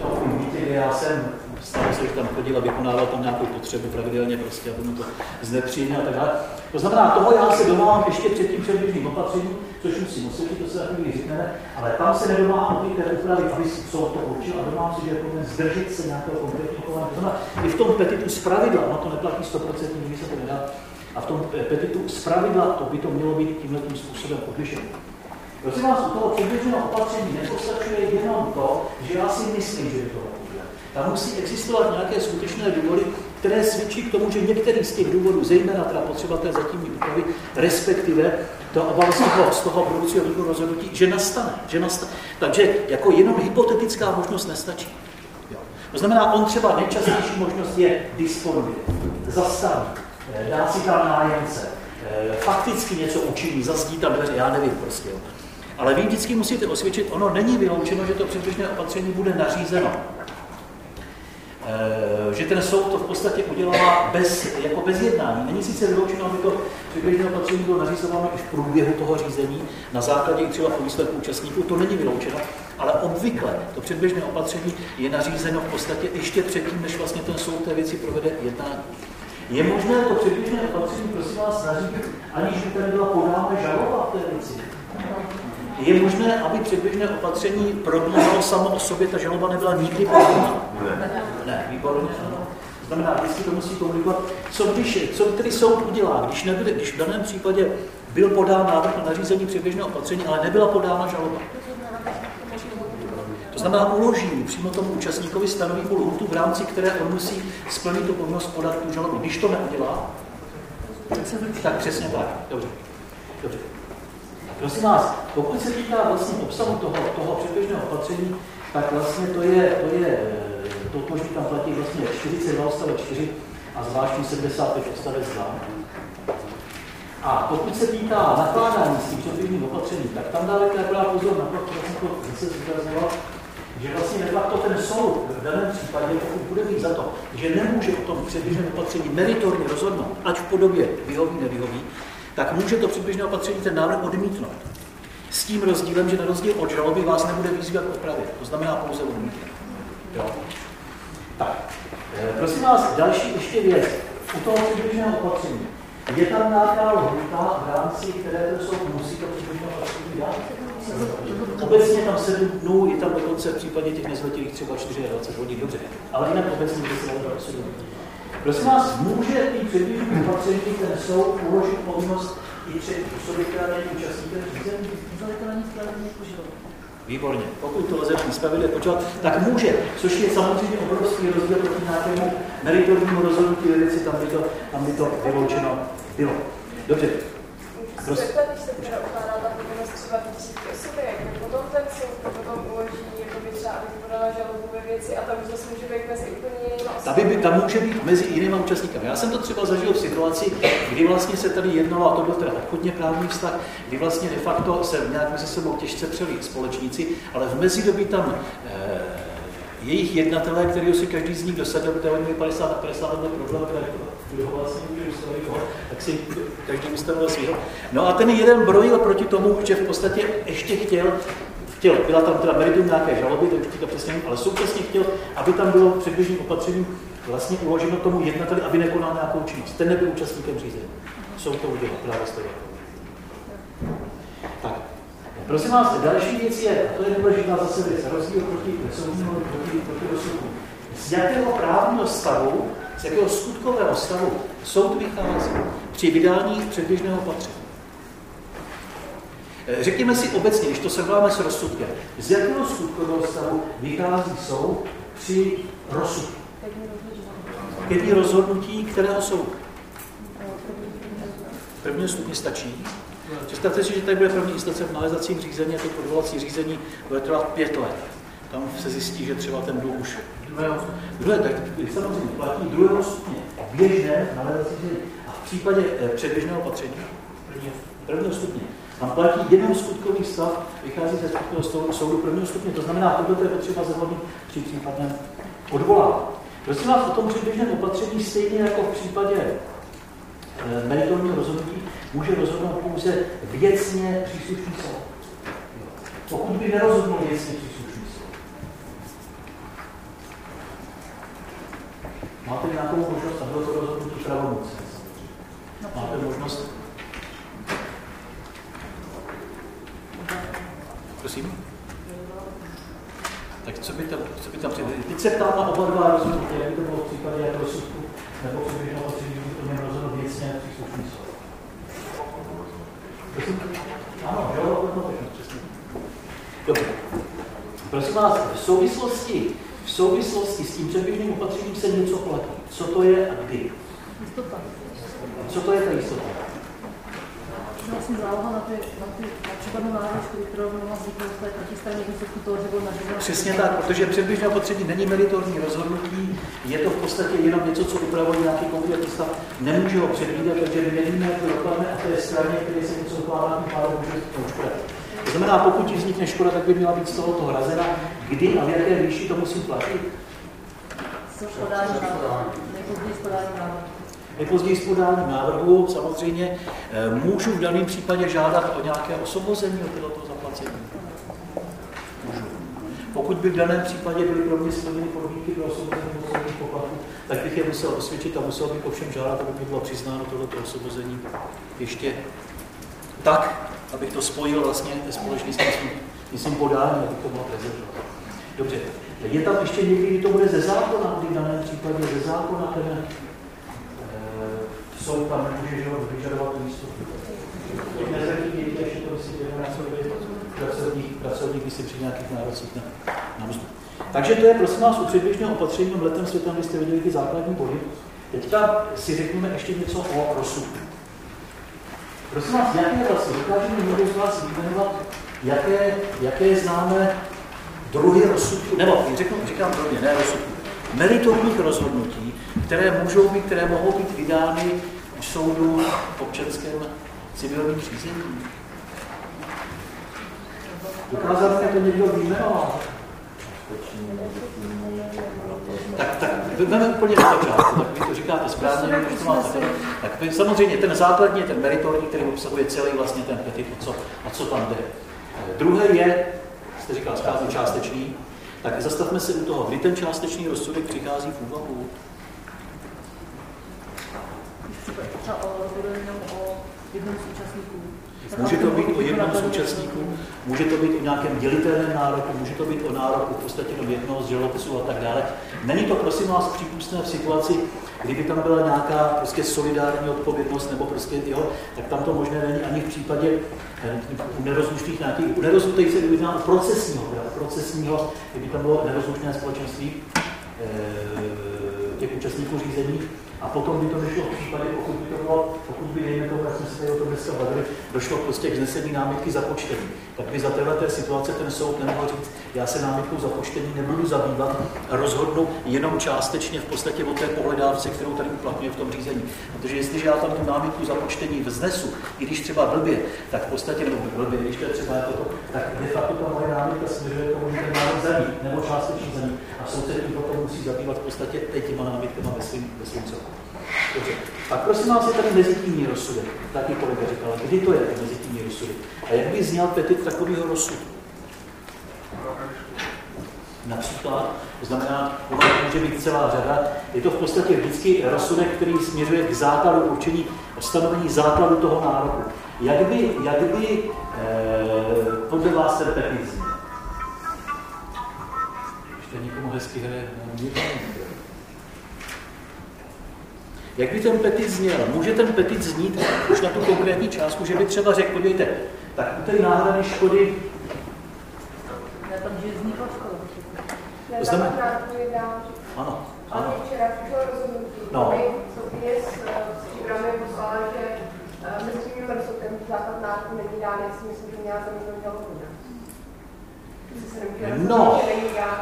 tom mítě, kde já jsem, stalo se, že tam chodil a vykonával tam nějakou potřebu pravidelně prostě, aby mu to znepříjemně a tak dále. To znamená, toho já se domáhám ještě před tím předběžným opatřením, což musím osvětlit, to se takový říkneme, ale tam se nedomáhám té úpravy, aby soud to určil a domáhám si, že je zdržet se nějakého konkrétního chování. To znamená, i v tom petitu zpravidla, ono to neplatí 100%, nikdy se to nedá, a v tom petitu zpravidla to by to mělo být tímhletím způsobem odlišeno. Prosím vás, u toho předběžného opatření nepostačuje jenom to, že já si myslím, že je to hodné. Tam musí existovat nějaké skutečné důvody, které svědčí k tomu, že některý z těch důvodů, zejména teda potřeba té zatímní úpravy, respektive to obava z toho budoucího výkonu rozhodnutí, že nastane. Takže jako jenom hypotetická možnost nestačí. Jo. To znamená, on třeba nejčastější možnost je disponuje, zastaví, dá si tam nájemce, fakticky něco učiní, zazdí tam dveře, já nevím prostě. Jo. Ale vy vždycky musíte osvědčit, ono není vyloučeno, že to předběžné opatření bude nařízeno. Že ten soud to v podstatě udělá bez jednání. Není sice vyloučeno, aby to předběžné opatření bylo nařízováno i v průběhu toho řízení, na základě třeba výsledků účastníků, to není vyloučeno, ale obvykle to předběžné opatření je nařízeno v podstatě ještě předtím, než vlastně ten soud té věci provede jednání. Je možné to předběžné opatření, prosím vás, nařídit, aniž by tady byla podána žaloba v té věci. Je možné, aby předběžné opatření probíhalo samo o sobě, ta žaloba nebyla nikdy podána? Ne, výborně ano. Znamená, vždycky to musí komunikovat. Co tedy soud udělá, když v daném případě byl podán návrh na nařízení předběžného opatření, ale nebyla podána žaloba? To znamená, uloží přímo tomu účastníkovi stanoví lhůtu, v rámci které on musí splnit tu povinnost podat tu žalobu. Když to neudělá, tak přesně tak. Dobře. Prosím vás, pokud se týká vlastně obsahu toho předběžného opatření, tak vlastně to tvoří tam platí vlastně 42 odstavec 4 a zvláštní 75 odstavec 2. A pokud se týká nakládání s tím předběžným opatřením, tak tam dávajte akorát pozor na to, co jsem to zase zúrazněval, že vlastně to ten soud v daném případě, pokud bude mít za to, že nemůže o tom předběžném opatření meritorně rozhodnout, ať v podobě vyhoví, nevyhoví, tak může to předběžné opatření ten návrh odmítnout. S tím rozdílem, že na rozdíl od žaloby vás nebude vyzývat k opravě. To znamená pouze odmítnout. Jo. Tak, prosím vás, další ještě věc. U toho předběžného opatření je tam nějaká lhůta, v rámci které ten soud musí to předběžné opatření dát? Obecně tam 7 dnů, je tam dokonce v případě těch nezletilých třeba 24 hodin, dobře, ale jinak obecně 10 dnů. Prosím vás, může i předběžné opatření ten soud uložit povinnost i před osobě, která není účastníkem řízení? Výborně. Pokud to lze na spravedlivě počítat, tak může, což je samozřejmě obrovský rozdíl proti nějakému meritornímu rozhodnutí ve věci, tam by to vyloučeno bylo. Dobře. Prostě. Když se teda ukládá ta povinnost třeba vytřík osoby, jak potom ten soud potom uloží, jako by třeba podala žalobu ve věci a tam už zase může být mezi úplně jinými osobami. Tam může být mezi jinými účastníky. Já jsem to třeba zažil v situaci, kdy vlastně se tady jednalo, a to byl teda obchodně právní vztah, kdy vlastně de facto se nějak mezi sebou těžce přeli společníci, ale v mezidobí tam jejich jednatelé, kterého si každý z nich dosadil, protože oni 50 na 50 let problém, který ho vlastně může ustavit, tak si každý ustavil svýho. No a ten jeden brojil proti tomu, že v podstatě ještě chtěl, byla tam teda meritum nějaké žaloby, to už to přesně, ale současně chtěl, aby tam bylo předběžným opatřením vlastně uloženo tomu jednateli, aby nekonal nějakou činnost. Ten nebyl účastníkem řízení. Soud to udělal, právě stejně. Tak. Prosím vás, další věc je, a to je důležitá zase věc, rozdíl proti soudnímu proti rozsudku. Z jakého právního stavu, z jakého skutkového stavu soud vychází při vydání předběžného opatření? Řekněme si obecně, když to srovnáme s rozsudkem, z jakého skutkového stavu vychází soud při rozsudku? První rozhodnutí, kterého soudu? Prvního stupně stačí. Představte si, že tady bude první instance v nalézacím řízení a to odvolací řízení bude trvat 5 let. Tam se zjistí, že třeba ten dluh už druhého stupně běžné nalézací řízení. A v případě předběžného opatření prvního stupně. Tam platí jeden skutkový stav, vychází ze skutkového soudu prvního stupně. To znamená, tohle je potřeba zhodnit při případném odvolání. Prosím vás, o tom předběžném opatření stejně jako v případě meritorního rozhodnutí může rozhodnout pouze věcně příslušný soud. Pokud by nerozhodnul věcně příslušný soud. Máte nějakou možnost, a bylo to rozhodnutí pravomocné. Máte možnost... Prosím? Tak co by tam přijde? Teď se ptám na oba dva rozhodnutí, jak by to bylo v případě jak rozsudku, nebo předběžného opatření, by to měl rozhodnout věcně příslušný soud. Ano, jo, přesně. Dobře. Prosím vás, v souvislosti s tím předběžným opatřením se něco platí. Co to je a kdy? Jistota. Co to je ta jistota? Já jsem záloha na případnou náročku, kterou mohla vzniknout z té protistraně výsledku toho, že byl nařízen. Přesně tak, protože předběžné opatření není meritorní rozhodnutí, je to v podstatě jenom něco, co upravuje nějaký konkrétní stav. Nemůže ho předvídat, protože my nevíme, jak to dopadne a té straně, které se něco ukládá, tím pádem může vzniknout škoda. To znamená, pokud ti vznikne škoda, tak by měla být z tohoto hrazena, kdy a v jaké výši to musím platit. Nejpozději s podáním návrhu samozřejmě můžu v daném případě žádat o nějaké osvobození od toho zaplacení. Můžu. Pokud by v daném případě byly pro mě splněny podmínky pro osvobození od poplatku, tak bych je musel osvědčit a musel bych ovšem žádat, aby mi bylo přiznáno tohleto osvobození ještě tak, abych to spojil vlastně společně s tím podáním, abych to mohl prezentovat. Dobře. Je tam ještě někdy, kdy to bude ze zákona, kdy v daném případě ze zákona, soud tam nemůže vyžadovat výstupu. Těch nezletých dětí, ještě to si pracovník by si při nějakých nárocích na mzdu. Takže to je prosím vás u předběžného opatření letem světem, kdy jste viděli ty základní body. Teďka si řekneme ještě něco o rozsudku. Prosím vás, jaké rosy? Dokážu mi někdo z vás vyjmenovat, jaké známe druhy rozsudků, nebo říkám drobně, ne rozsudků, meritorních rozhodnutí, které mohou být vydány u soudu v občanském civilním řízení? Dokázali jste to někdo vyjmenovat? Tak jdeme úplně na začátku, tak vy to říkáte správně, když to máte. Tak samozřejmě ten základní je ten meritorní, který obsahuje celý vlastně ten petit, a co tam jde. Druhé je, jste říkal správně, částečný, tak zastavme se u toho, kdy ten částečný rozsudek přichází v úvahu. Může to být o jednom z účastníků, může to být o nějakém dělitelném nároku, může to být o nároku v podstatě do jednoho z žalobců a tak dále. Není to, prosím vás, přípustné v situaci, kdyby tam byla nějaká prostě solidární odpovědnost nebo prostě jo, tak tam to možné není ani v případě nerozlučných se jedná procesního, kdyby tam bylo nerozlučné společenství těch účastníků řízení. A potom by to nešlo v případě, pokud by dejme tomu, jak jsme se tady o tom dneska bavili, došlo prostě k znesení námitky započtení. Tak by za této situace ten soud nemohl říct, já se námitkou započtení nebudu zabývat a rozhodnu jenom částečně v podstatě o té pohledávce, kterou tady uplatňuje v tom řízení. Protože jestliže já tam tu námitku započtení vznesu, i když třeba blbě, tak v podstatě nebo blbě, když to je třeba jako to, tak de facto ta moje námitka směřuje k tomu, že ten návrh zamít, nebo částečně zamít. A soud se tím potom musí zabývat v podstatě těma námitkama ve svém celku. Dobře. Tak prosím vás, je tady mezitímní rozsudek. Taky kolega říkala, kdy to je ten mezitímní rozsudek? A jak by zněl petit takovýho rozsudku? Například, to znamená, že může být celá řada, je to v podstatě vždycky rozsudek, který směřuje k základu určení, stanovení základu toho nároku. Jak by podle vás ten petit zněl? Ještě někomu hezky hraje. Jak by ten petit zněl? Může ten petit znít už na tu konkrétní částku, že by třeba řekl, podívejte, tak u té náhrady škody... To znamená... Ano, ano. No. No,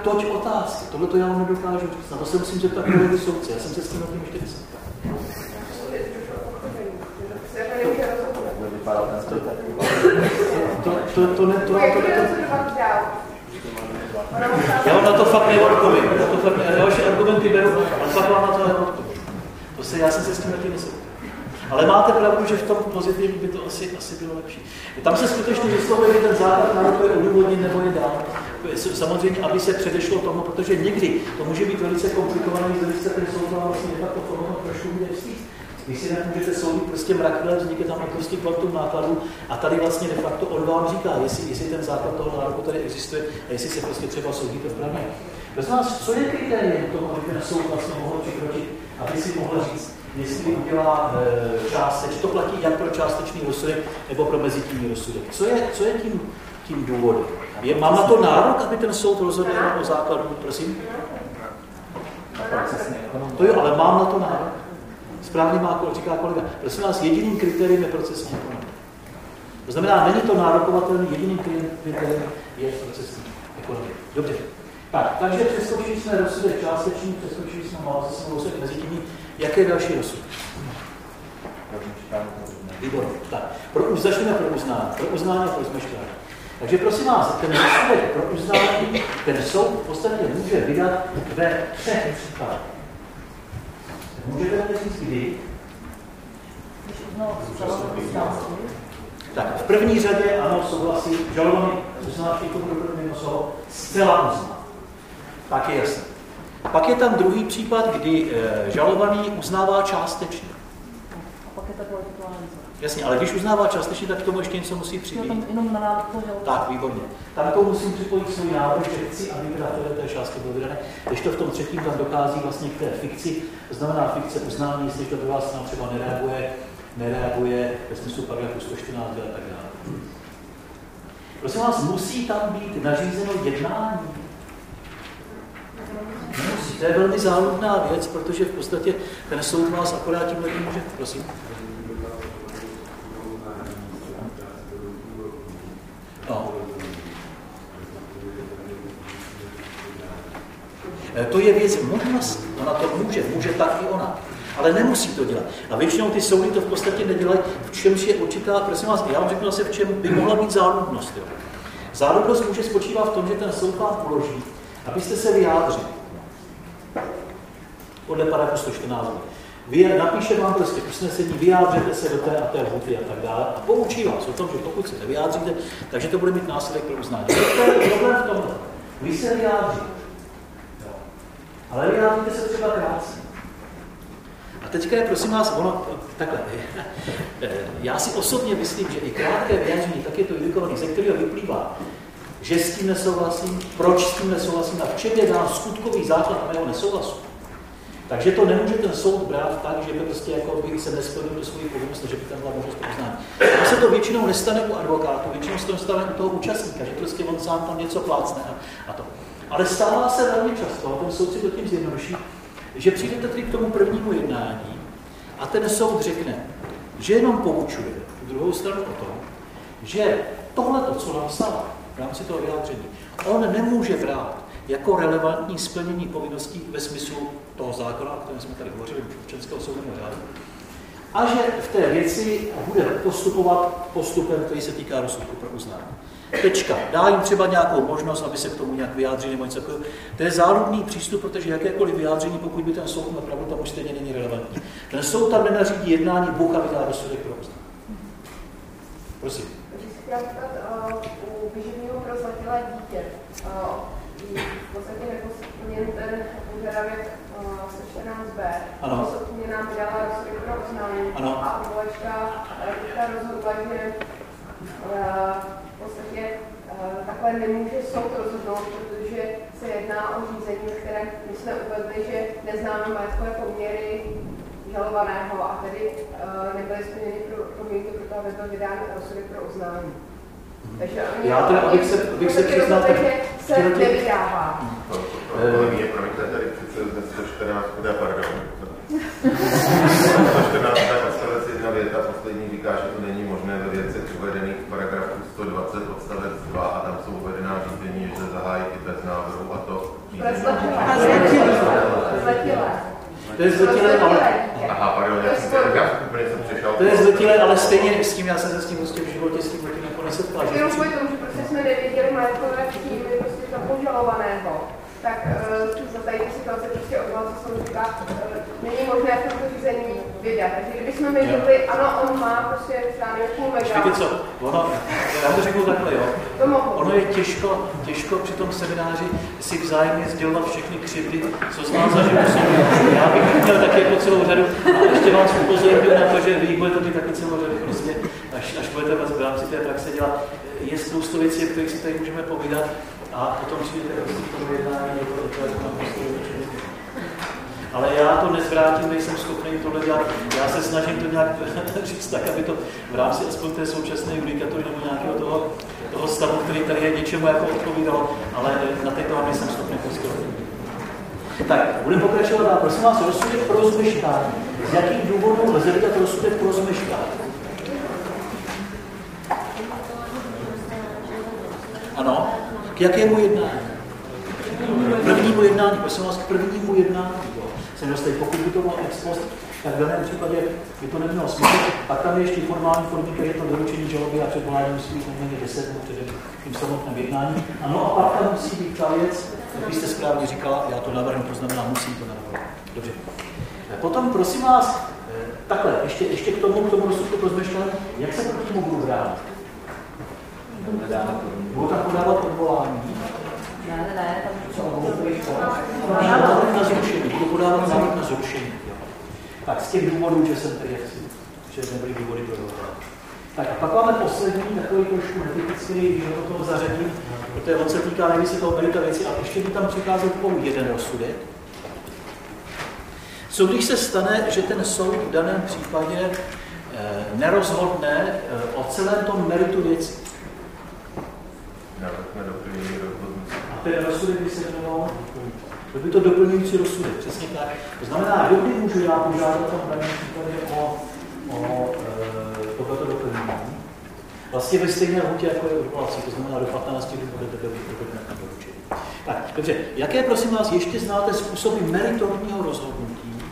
toť otázky. Tohle to já vám nedokážu říct. Na to se musím zeptat kolegy soudce. Já jsem se s tím novým ještě vysvětlal. Já vám na to fakt neodpovím. Další argumenty beru, ale fakt vám na to neodpovím. Já jsem se s tím novým vysvětlal. Ale máte pravdu, že v tom pozitivní by to asi bylo lepší. Tam se skutečně vyslovuje, že ten základ nároku je odůvodněn nebo je dán. Samozřejmě, aby se předešlo tomu, protože někdy to může být velice komplikované, když se ten soudná vlastně tak to formou trošku může vstýct. Vy si nemůžete soudit prostě mrakvěle, vznikne tam obrovský kvantum nákladů a tady vlastně de facto on vám říká, jestli ten základ toho nároku tady existuje a jestli se prostě třeba soudíte v pravdě. Prosím vás, co je kritériem toho, aby ten soud vlastně mohl přikročit, aby si mohl říct, jestli udělá částečný, to platí jak pro částečný rozsudek, nebo pro mezitímní rozsudek. Co je tím důvodem? Mám na to nárok, aby ten soud rozhodl o základu, prosím? To jo, ale mám na to nárok. Správně říká kolega. Prosím vás, jediným kritériem je procesní ekonomie. To znamená, není to nárokovatelný, jediným kritériem je procesní ekonomie. Dobře. Tak, takže přeskočili jsme rozsudek částečný, přeskočili jsme rozsudek mezitímní. Jaké další rozsudky? Výborně. Tak, začneme pro uznání. Pro uznání a pro zmeškání. Takže prosím vás, ten rozsudek pro uznání, ten soud v podstatě může vydat ve třech případech. Můžete to říct kdy? Tak, v první řadě, ano, souhlasí, žalovaný uznášníku pro první osobu zcela uzná. Tak je jasné. Pak je tam druhý případ, kdy žalovaný uznává částečně. A pak je taková ritualizace. Jasně, ale když uznává částečně, tak k tomu ještě něco musí připojit. Tak, výborně. Tam to musím připojit svůj návrh, že chci, aby teda té částky bylo vydané. Když to v tom třetím tam dochází vlastně k té fikci, to znamená fikce uznání, jestli to pro vás třeba nereaguje ve smyslu paragrafu 114 a tak dále. Prosím vás, musí tam být nařízeno jednání. To je velmi záludná věc, protože v podstatě ten soud vás akorát tímhle může, prosím. To je věc možností, ona to může tak i ona, ale nemusí to dělat. A většinou ty soudy to v podstatě nedělají, v čemž je určitá, prosím vás, já vám řeknu zase, v čem by mohla být záludnost. Jo. Záludnost může spočívat v tom, že ten soud vám uloží, abyste se vyjádřili. Podle paragrafu 114. Napíše vám prostě usnesení, vyjádřete se do té a té lhůty a tak dále a poučí vás o tom, že pokud se nevyjádříte, takže to bude mít následek pro uznání. Problém v tomhle. Vy se vyjádříte. Ale vyjádříte se třeba krátce. A teďka je, prosím vás, ono takhle. Já si osobně myslím, že i krátké vyjádření, tak je to judikovaný, ze kterého vyplývá, že s tím nesouhlasím, proč s tím nesouhlasím a v čem je dán skutkový základ mého nesouhlasu. Takže to nemůže ten soud brát tak, že by prostě jako by se nesplnil do svojí povinnosti, že by tam byla možnost uznání. A se to většinou nestane u advokátů, většinou se to nestane u toho účastníka, že prostě on sám tam něco plácne a to. Ale stává se velmi často, a ten soud si to tím zjednoduší, že přijdete tedy k tomu prvnímu jednání a ten soud řekne, že jenom poučuje druhou stranu o tom, že tohleto, co napsala v rámci toho vyjádření, on nemůže brát jako relevantní splnění povinností ve smyslu toho zákona, o kterém jsme tady hovořili, občanského soudního řádu, a že v té věci bude postupovat postupem, který se týká rozsudku pro uznání. Tečka. Dá jim třeba nějakou možnost, aby se k tomu nějak vyjádřili nebo něco takového. To je záludný přístup, protože jakékoliv vyjádření, pokud by ten soud měl pravdu, tam už stejně není relevantní. Ten soud tam nenařídí jednání, Bůh a vydá rozsudek pro uznání. Prosím. V podstatě neposplněn ten požadavek 114b, posledně nám vydala rozsudek pro uznání a odvolačka rozhodla, že v podstatě takhle nemůže soud rozhodnout, protože se jedná o řízení, ve kterém my jsme uvedli, že neznáme majetkové poměry žalovaného a tedy nebyly splněny podmínky pro to, aby byl vydán rozsudek pro uznání. Takže já teda, abych se přiznal, tak se nevydává. Kolegyně, promiňte, tady přece dnes 114, pardon. 114. odstavec 1 věta poslední říká, že to není možné ve věcech uvedených v paragrafu 120 odstavec 2 a tam jsou uvedená řízení, že zahájí i bez návrhu a to... To je zletilé, ale stejně s tím, já jsem se s tím prostě v životě s tím jako nesetkal. Jenom kvůli tomu, že prostě jsme neviděli majetkové příjmy prostě tam požalovaného, tak za tady situace prostě odval, co jsem říká, není možné v tomto řízení vydat. Takže kdybychom my řekli, ano, on má prostě strany půl mega. Víte co, ono, já to řeknu takhle, jo. Ono je těžko při tom semináři si vzájemně sdělovat všechny křivdy, co z nás zažil osobně. Já bych měl taky jako celou řadu, a ještě vás upozorňuji na to, že vy budete mít taky celou řadu prostě, až budete v rámci té praxe dělat. Je spoustu věcí, o kterých si tady můžeme povídat a potom přijdete k tomu jednání, ale já to nezvrátím, nejsem schopný tohle dělat. Já se snažím to nějak říct tak, aby to v rámci aspoň té současné judikatury nebo nějakého toho stavu, který tady je, něčemu jako odpovídalo, ale na této vám nejsem schopný poskytovat. Tak, budeme pokračovat dál. Prosím vás, rozsudek pro rozmeškání. Z jakých důvodů lze vydat rozsudek pro rozmeškání? Ano. K jakému jednání? Prvnímu jednání, prosím vás, k prvnímu jednání. Pokud by to bylo ex post, tak v daném případě by to nemělo smysl. Pak tam je ještě formální formy, které je to doručení žaloby a předvolání musí být nejméně 10 dnů před tím samotném jednání. Ano, a pak tam musí být ta věc, jak jste správně říkala, já to navrhnu, to znamená, musím to navrhnout. Dobře. Potom, prosím vás, takhle, ještě k tomu rozsudku pro rozmeškání, jak se proti tomu budu bránit? Budu tam podávat odvolání? Ne. Budu podávat návrh na zrušení. Tak z těch důvodů, že jsem tady chci, že nebyly důvody pro dovolání. Tak a pak máme poslední, takový trošku netipický, když ho do toho zařadím, protože on se týká nejvíce toho velika věci, a ještě by tam přicházel pouze jeden rozsudek. Co když se stane, že ten soud v daném případě nerozhodne o celém tom meritu věci? A ten rozsudek by se jmenoval? To by to doplňující rozsudek, přesně tak. To znamená, kdo by můžu já požádat v tom daném případě o tohleto doplnění. vlastně ve stejné lhůtě, jako je odvolací, to znamená do 15 dnů budete doručení. Tak, dobře, jaké, prosím vás, ještě znáte způsoby meritorního rozhodnutí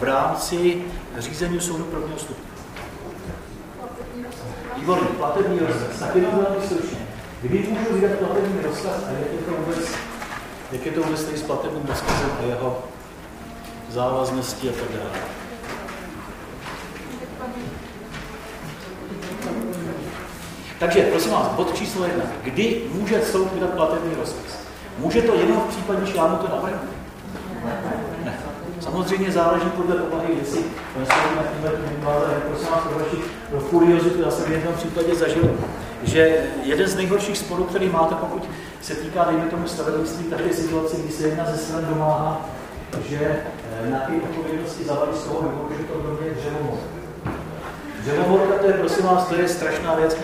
v rámci řízení soudu prvního stupně? Výborný, platební rozkaz. Tak jenom velmi stručně. Kdy můžu vydat platební rozkaz a jak je to vůbec s platebním rozkazem a jeho závazností a tak dále? Takže, prosím vás, bod číslo 1. Kdy může soud vydat platební rozkaz? Může to jenom v případě, že já mu to navrhnu? Ne. Samozřejmě záleží podle povahy věci. Pro kuriozitu, já jsem v jednom případě zažil, že jeden z nejhorších sporů, který máte, pokud se týká, dejme tomu, stavebnictví, tak je situace, kdy se jedna ze stran domáhá, že nějaké odpovědnosti zavadí z toho, nebo že to domě je dřevomor. Dřevomorka, to je, prosím vás, to je strašná věc.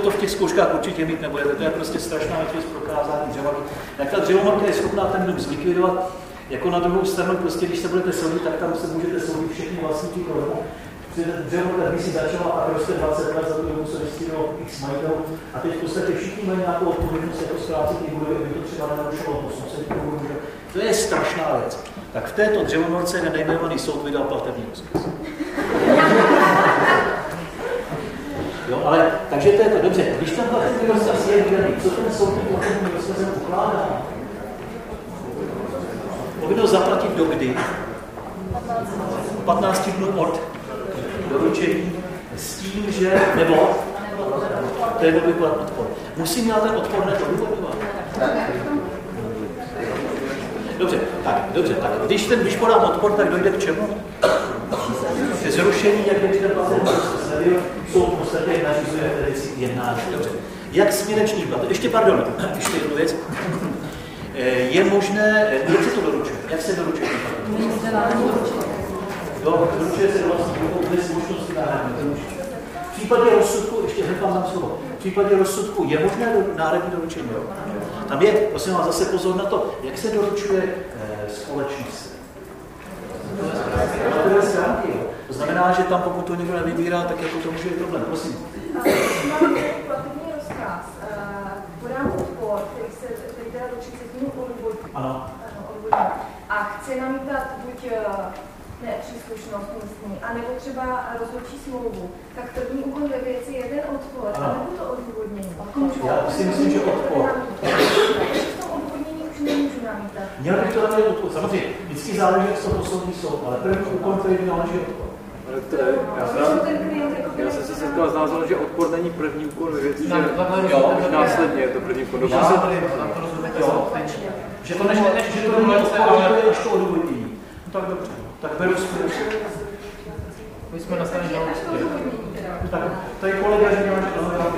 To v těch zkouškách určitě mít nebudete. To je prostě strašná věc pro prokázání dřeva. Jak ta dřevomorka je schopná ten dům zlikvidovat, jako na druhou stranu, prostě když se budete soudit, tak tam se můžete soudit všechny vlastníky domu. Dřevomorka by si začala a prostě 20 let za tu domu se vystydilo x majitelů a teď v podstatě všichni mají nějakou odpovědnost jako zkrátit ty budovy, aby to třeba nenarušilo posud. To je strašná věc. Tak v této dřevomorce nejmenovaný soud vydal platební rozkaz. Jo, ale takže to je to dobře. Když ten platební rozkaz je vydaný, co ten soudní platební rozkazem ukládá? Povinnost zaplatit do kdy? 15 dnů od doručení s tím, že nebo té doby platit odpor. Musím já ten odpor neodůvodňovat? Dobře, tak když podám odpor, tak dojde k čemu? Ke zrušení, jak když ten platební rozkaz nebyl, jsou v podstatě nařizuje jednání. Dobře. Jak směreční plateb? Ještě jednu věc. Je možné, jak se to doručuje? Jak se doručuje? Doručuje se vlastně bez možnosti náhradní. V případě rozsudku, ještě řekl vám slovo, v případě rozsudku je možné náhradní doručení. Tam je, prosím vás, zase pozor na to, jak se doručuje společnost. To znamená, že tam pokud to někdo nevybírá, tak jako to může být problém. Prosím. Platební rozkaz. Podám odpor, který se teda do 30 dnů odvodí. Ano. A chce namítat buď nepříslušnost místní, anebo třeba rozhodčí smlouvu. Tak první úkol ve věci je ten odpor, anebo to odvodnění. Já si myslím, že odpor. Měl bych to dát odpor. Samozřejmě, vždycky záleží, co poslední jsou, ale první úkol, který by náleží odpor. Já jsem se setkal s názorem, že odpor není první úkol ve věci, že následně je to první úkol. Že to než je ještě odůvodnění. No tak dobře, tak beru způsob. My jsme na straně žalobce. Tady kolega, že nemáš to.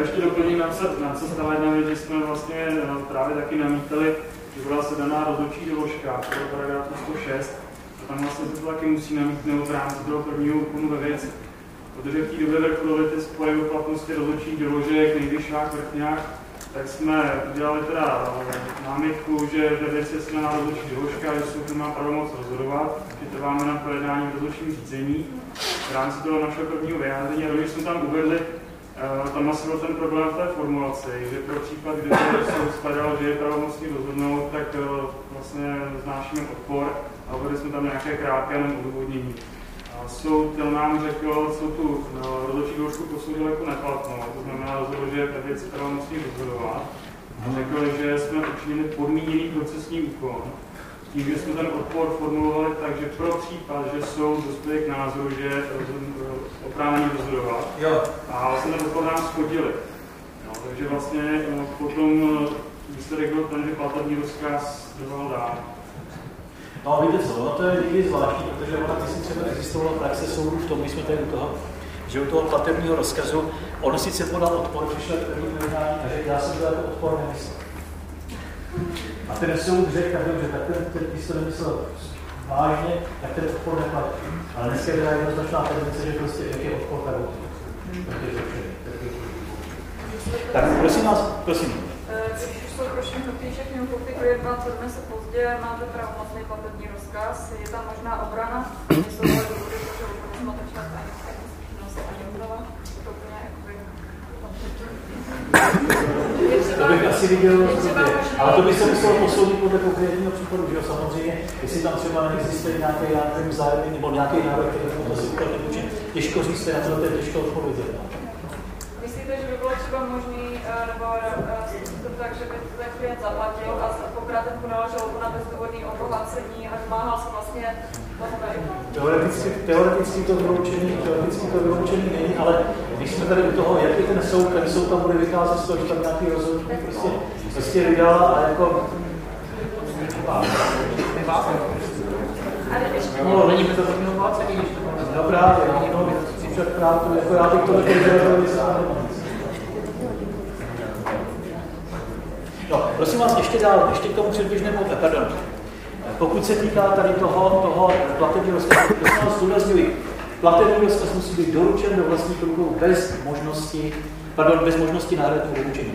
Ještě doplním, nám se stala jedna věc, že jsme vlastně právě taky namítali, že byla se daná rozhodčí doložka pro paragrafu 106, tam vlastně to taky musíme mít nebo v rámci toho prvního úkonu ve věci. Protože v té době vrcholovité spory o platnosti rozhodčích doložek, nejvyšších vrchňák, tak jsme udělali teda námitku, že ve věci je silná rozhodčí doložka, že soud má pravomoc rozhodovat, že trváme na projednání v rozhodčím řízení. V rámci toho našeho prvního vyjádření, a když jsme tam uvedli, tam asi byl ten problém v té formulaci, že pro případ, kdy soud shledal, že je pravomocný rozhodnout, tak vlastně znášíme odpor. A uvedli jsme tam nějaké krátké odůvodnění. Soud nám řekl, co tu rozhodčí doložku posoudil jako neplatnou, to znamená rozhodl, že je ta věc pravomocně rozhodovat. A řekl, že jsme učinili podmíněný procesní úkon, tím, že jsme ten odpor formulovali tak, že pro případ, že soud dospěl k názoru, že je oprávněný rozhodovat, a vlastně ten odpor nám shodili. No, takže vlastně potom výsledek byl ten, že platební rozkaz trval dál. No a víte co, to je někdy zvláštní, protože ona si třeba existovala praxe soudu v tom, když jsme tady u toho, že u toho platebního rozkazu, on sice podal odpor, přišel k prvním jednání a řekl, já jsem to jako odpor nemyslel. A ten soud řekl, tak dobře, tak ten, když to nemyslel vážně, tak ten odpor neplatí. Ale dneska je teda jednoznačná tendence, že prostě je odpor tak odpor. Tak prosím vás, prosím. Když jsou roční notýšek, nebo pokud je 20 dnes pozdě, máte pravomocný platební rozkaz, je tam možná obrana, jsou důvody, protože úplně zmatečná ani stížnost, ani To bych asi viděl, ale to by se muselo posoudit podle konkrétního případu, že jo, samozřejmě, jestli tam třeba neexistuje nějaký zájem nebo nějaký návrh, který to si úplně nemůže, těžko říct, na to je těžko odpovědět. Myslíte, že by bylo třeba možný, nebo to tak, že by ten klient zaplatil a pokrátem podal žalobu na bezdůvodné obohacení a vymáhal se vlastně Teoreticky to vyloučený není, ale když jsme tady u toho, jak je ten soud, ten soud tam bude vycházet z toho, že tam nějaký rozhodnutí prostě vydal a jako... No, není by to takové oplácení, když to máme. No právě, no, však právě, jako já bych to nevěděl sám. No, prosím vás, ještě dál, ještě k tomu předběžnému, pardon. Pokud se týká tady toho platebního rozkazu, to zdůrazňuji, platební rozkaz musí být doručen do vlastních rukou bez možnosti náhradního doručení.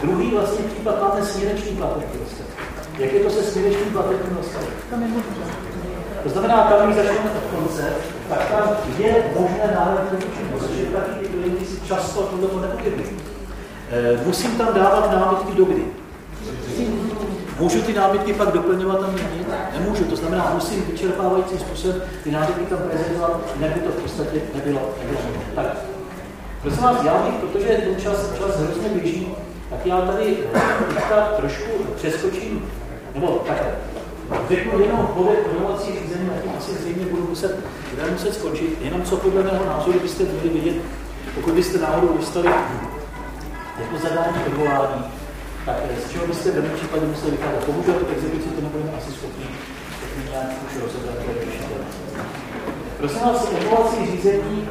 Druhý vlastní případ má ten směrečný platební rozkaz. Jak je to se směrečným platebním rozkazem? To znamená, tam když začneme od konce, tak tam je možné náhradní doručení, protože taky ty lidi si často tohoto nepovědí. Musím tam dávat námitky do kdy. Můžu ty námitky pak doplňovat a měnit? Nemůžu, to znamená, musím vyčerpávajícím způsobem ty námitky tam prezentovat, jinak by to v podstatě nebylo. Tak, prosím vás, já bych, protože ten čas hrozně běží, tak já tady trošku přeskočím, nebo takhle. Řeknu jenom povědomovací řízení, na tím asi zřejmě budu muset skončit, jenom co podle mého názoru byste měli vidět, pokud byste náhodou dostali jako zadání odvolání, tak z čeho byste v daném případě museli vykládat? Bohužel tu exekuci to nebudeme asi schopni nějak už rozhodovat. Prosím vás, odvolací řízení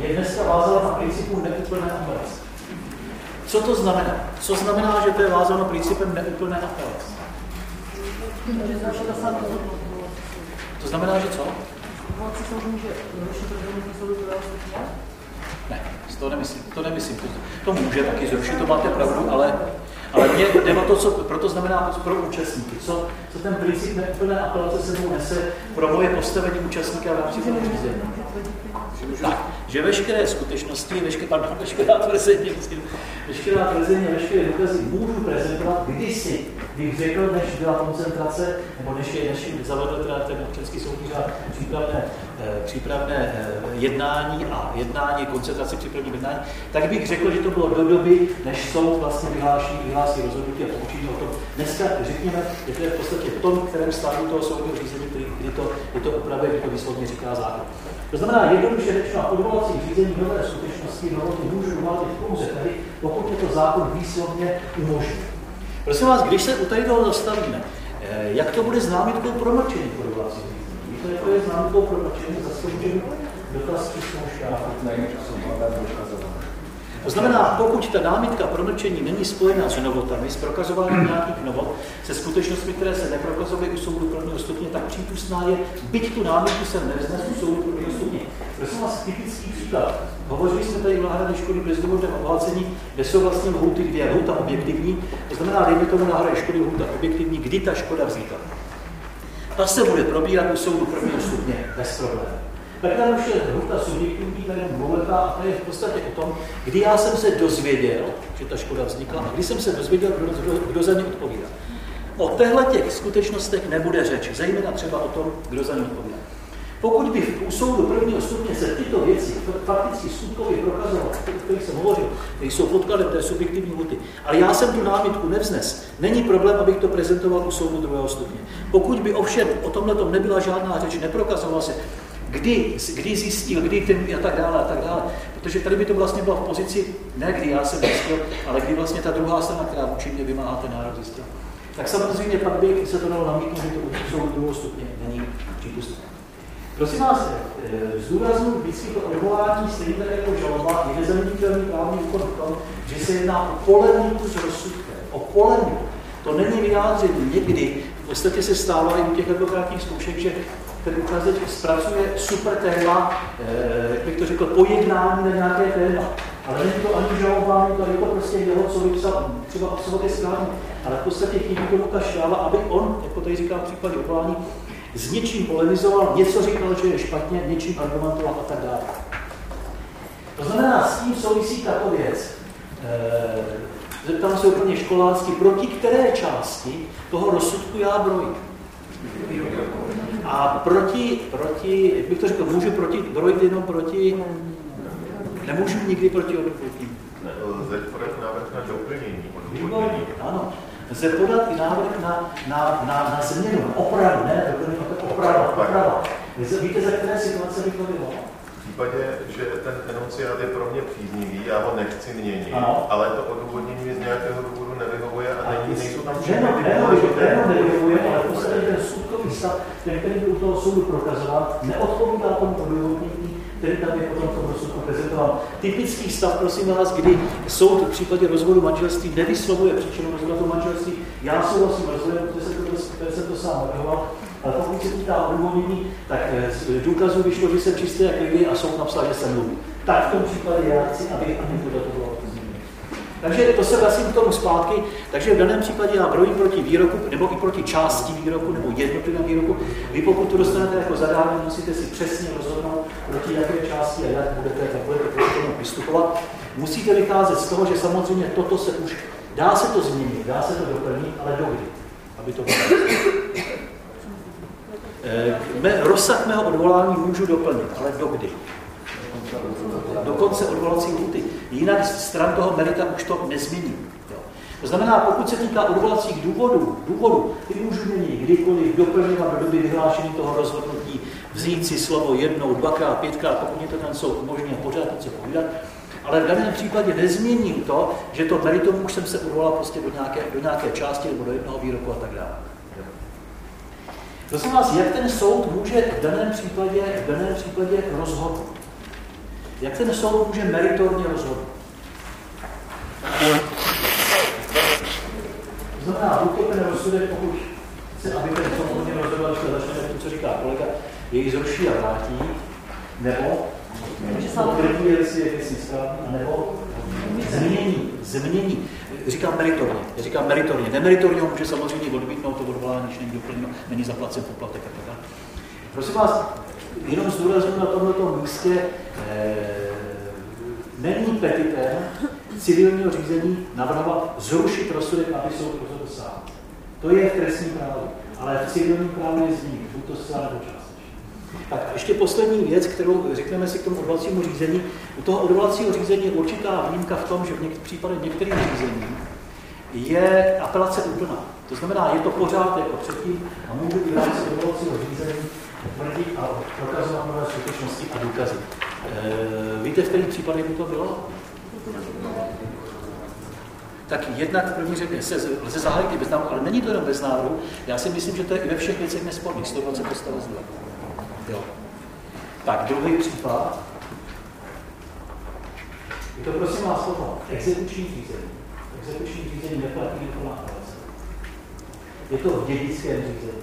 je dneska vázáno na principu neúplné apelace. Co to znamená? Co znamená, že to je vázáno principem neúplné apelace? To znamená, že co? Odvolací soud může zrušit rozhodnutí soudu správního? Ne, to nemyslím. To může taky zrušit, to máte pravdu, ale mě jde o to, co proto znamená pro účastníky, co ten princip neúplné apelace se mnou nese pro moje postavení účastníka v rámci toho řízení. Tak, že veškeré skutečnosti, veškerá tvrzení, veškeré důkazy můžu prezentovat kdysi, když řekl, než byla koncentrace, nebo než zavedl teda ten občanský soudní řád přípravné jednání a koncentrace přípravných jednání, tak bych řekl, že to bylo do doby, než soud vlastně vyhlásí rozhodnutí a poučení o tom. Dneska řekněme, že to je v podstatě v tom, kterém stádiu toho soudního řízení, kdy to upravuje, kdy to výslovně říká zákon. To znamená, jednoduše řečeno, odvolací řízení nové skutečnosti můžu uvádět pouze tady, pokud je to zákon výslovně umožní. Prosím vás, když se u tady toho zastavíme, jak to bude s námitkou promlčení odvolací řízení? Víte, to je s námitkou promlčení zasloužený dotaz číslo 4. To znamená, pokud ta námitka promlčení není spojená s novotami, s prokazováním nějakých novot, se skutečnostmi, které se neprokazovaly u soudu prvního stupně, tak přípustná je, byť tu námitku jsem nevznesl u soudu prvního stupně. Prosím vás, typický příklad. Hovořili jsme tady o náhradě škody bezdůvodném obohacení, kde jsou vlastně lhůty, kde je lhůta objektivní. To znamená, dejme tomu náhradě škody lhůta objektivní, kdy ta škoda vznikla. Ta se bude probírat u soudu prvního stupně bez problémů. Tak tam už je lhůta subjektivní, tady dvouletá, a to je v podstatě o tom, kdy já jsem se dozvěděl, že ta škoda vznikla, a kdy jsem se dozvěděl, kdo za ní odpovídá. O těchto skutečnostech nebude řeč, zejména třeba o tom, kdo za ní odpovídá. Pokud by u soudu prvního stupně se tyto věci fakticky skutkově prokazovaly, o kterých jsem hovořil, které jsou podkladem té subjektivní lhůty, ale já jsem tu námitku nevznes, není problém, abych to prezentoval u soudu druhého stupně. Pokud by ovšem o tomhletom nebyla žádná řeč, neprokazovala se, kdy zjistil, kdy ten a tak dále. Protože tady by to vlastně bylo v pozici, ne kdy já jsem zjistil, ale kdy vlastně ta druhá strana, která vůči mě vymáhá ten nárok zjistil. Tak samozřejmě pak by se to dalo namítnout, že to jsou druhou stupně, není přípustné. Prosím vás, zdůraznu vždycky to odvolání stejně tak jako žaloba, je nezaměnitelný právní úkon v tom, že se jedná o polemiku s rozsudkem, o polemiku. To není vyjádření někdy, v podstatě se stává i u těch advokátních zkoušek, že který ukazatel zpracuje super téma, jak bych to řekl, pojednání na nějaké téma. Ale není to ani žalování, to je to prostě jeho, co vypsal třeba absolutně správně. Ale v podstatě chybí tomu ta šráva, aby on, jako tady říkám v případě odvolání, s něčím polemizoval, něco říkal, že je špatně, něčím argumentoval a tak dále. To znamená, s tím souvisí tato věc. Zeptám se úplně školácky, proti které části toho rozsudku já brojím? A proti, bych to řekl, můžu proti brojit jenom proti, nemůžu nikdy proti odůvodnění. Lze podat návrh na doplnění. Ano. Lze podat i návrh na změnu, na opravu, ne? Oprava. Víte, za které situace bych to vyvolal? V případě, že ten enunciát je pro mě příznivý, já ho nechci měnit, ano. Ale to odůvodnění mi z nějakého důvodu nevyhovuje a nejsou tam všechny ty nevyhovuje, ale v podstatě ten skutkový stav, který by u toho soudu prokazoval, neodpovídá tomu odůvodnění, který tam je potom v tom rozsudku prezentoval. Typický stav, prosím vás, kdy soud v případě rozvodu manželství nevyslovuje příčinu rozvodu manželství. Já souhlasím rozvodem, protože jsem to sám navrhoval, ale pokud se týká odůvodnění, tak z důkazů vyšlo, že jsem čistý jak lidi a soud napsal, že jsem mluví. Tak v tom případě já chci, aby to bylo změněno. Takže to se vracím k tomu zpátky, takže v daném případě já brojím proti výroku, nebo i proti části výroku, nebo jednotlivém výroku. Vy pokud to dostanete jako zadání, musíte si přesně rozhodnout, proti jaké části a jak budete proti tomu vystupovat. Musíte vycházet z toho, že samozřejmě toto se už, dá se to změnit, dá se to doplnit, ale dokdy, aby to bylo. Rozsah mého odvolání můžu doplnit, ale dokdy? Do konce odvolací lhůty. Jinak stran toho merita už to nezmění. To znamená, pokud se týká odvolacích důvodů, ty můžu měnit kdykoliv, doplnit a do doby vyhlášení toho rozhodnutí, vzít si slovo jednou, dvakrát, pětkrát, pokud mě to tam jsou umožněno pořád něco povídat, ale v daném případě nezměním to, že to meritum už jsem se odvolal prostě do nějaké části nebo do jednoho výroku a tak dále. Prosím vás, jak ten soud může v daném případě rozhodnout? Jak ten soud může meritorně rozhodnout? To znamená, buď ten rozsudek, pokud chce, aby ten soud hodně rozhodoval, když to začne tím, co říká kolega, jej zruší a vrátí, nebo potvrdí, jestli je věcně správný, nebo změní. Říkám meritorně. Nemeritorně ho může samozřejmě odmítnout to odvolání, když není doplněno, není zaplacen poplatek a tak dále. Prosím vás, jenom zdůraznuju na tomto místě, není petitem civilního řízení navrhovat zrušit rozsudek, aby soud rozhodl sám. To je v trestním právu, ale v civilním právu je změna, buď to zcela nebo částečně. Tak a ještě poslední věc, kterou řekneme si k tomu odvolacímu řízení. U toho odvolacího řízení je určitá výjimka v tom, že v případě některých řízení je apelace úplná. To znamená, je to pořád jako předtím a můžu i v rámci odvolacího řízení tvrdit a prokazovat nové skutečnosti a důkazy. Víte, v kterých případech by to bylo? Tak jednak v první řadě lze zahájit i bez návrhu, ale není to jenom bez návrhu. Já si myslím, že to je i ve všech věcech nesporných, 120 postavů. Jo. Tak druhý případ. Je to prosím vás slovo exekuční řízení. Exekuční řízení neplatí do apelace. Je to v dědickém řízení.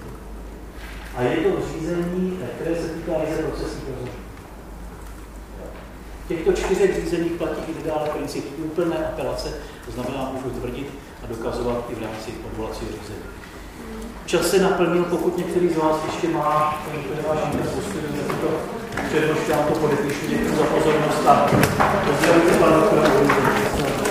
A je to v řízení, které se týká ryze procesních rozhodnutí. V těchto 4 řízeních platí i dále princip úplné apelace, to znamená, můžu tvrdit a dokazovat i v rámci odvolacího řízení. Čas se naplnil, pokud některý z vás ještě má vážné postudy, nebo to přednošťám, to podepíšu. Děkuji za pozornost a pozdravujte pana doktora.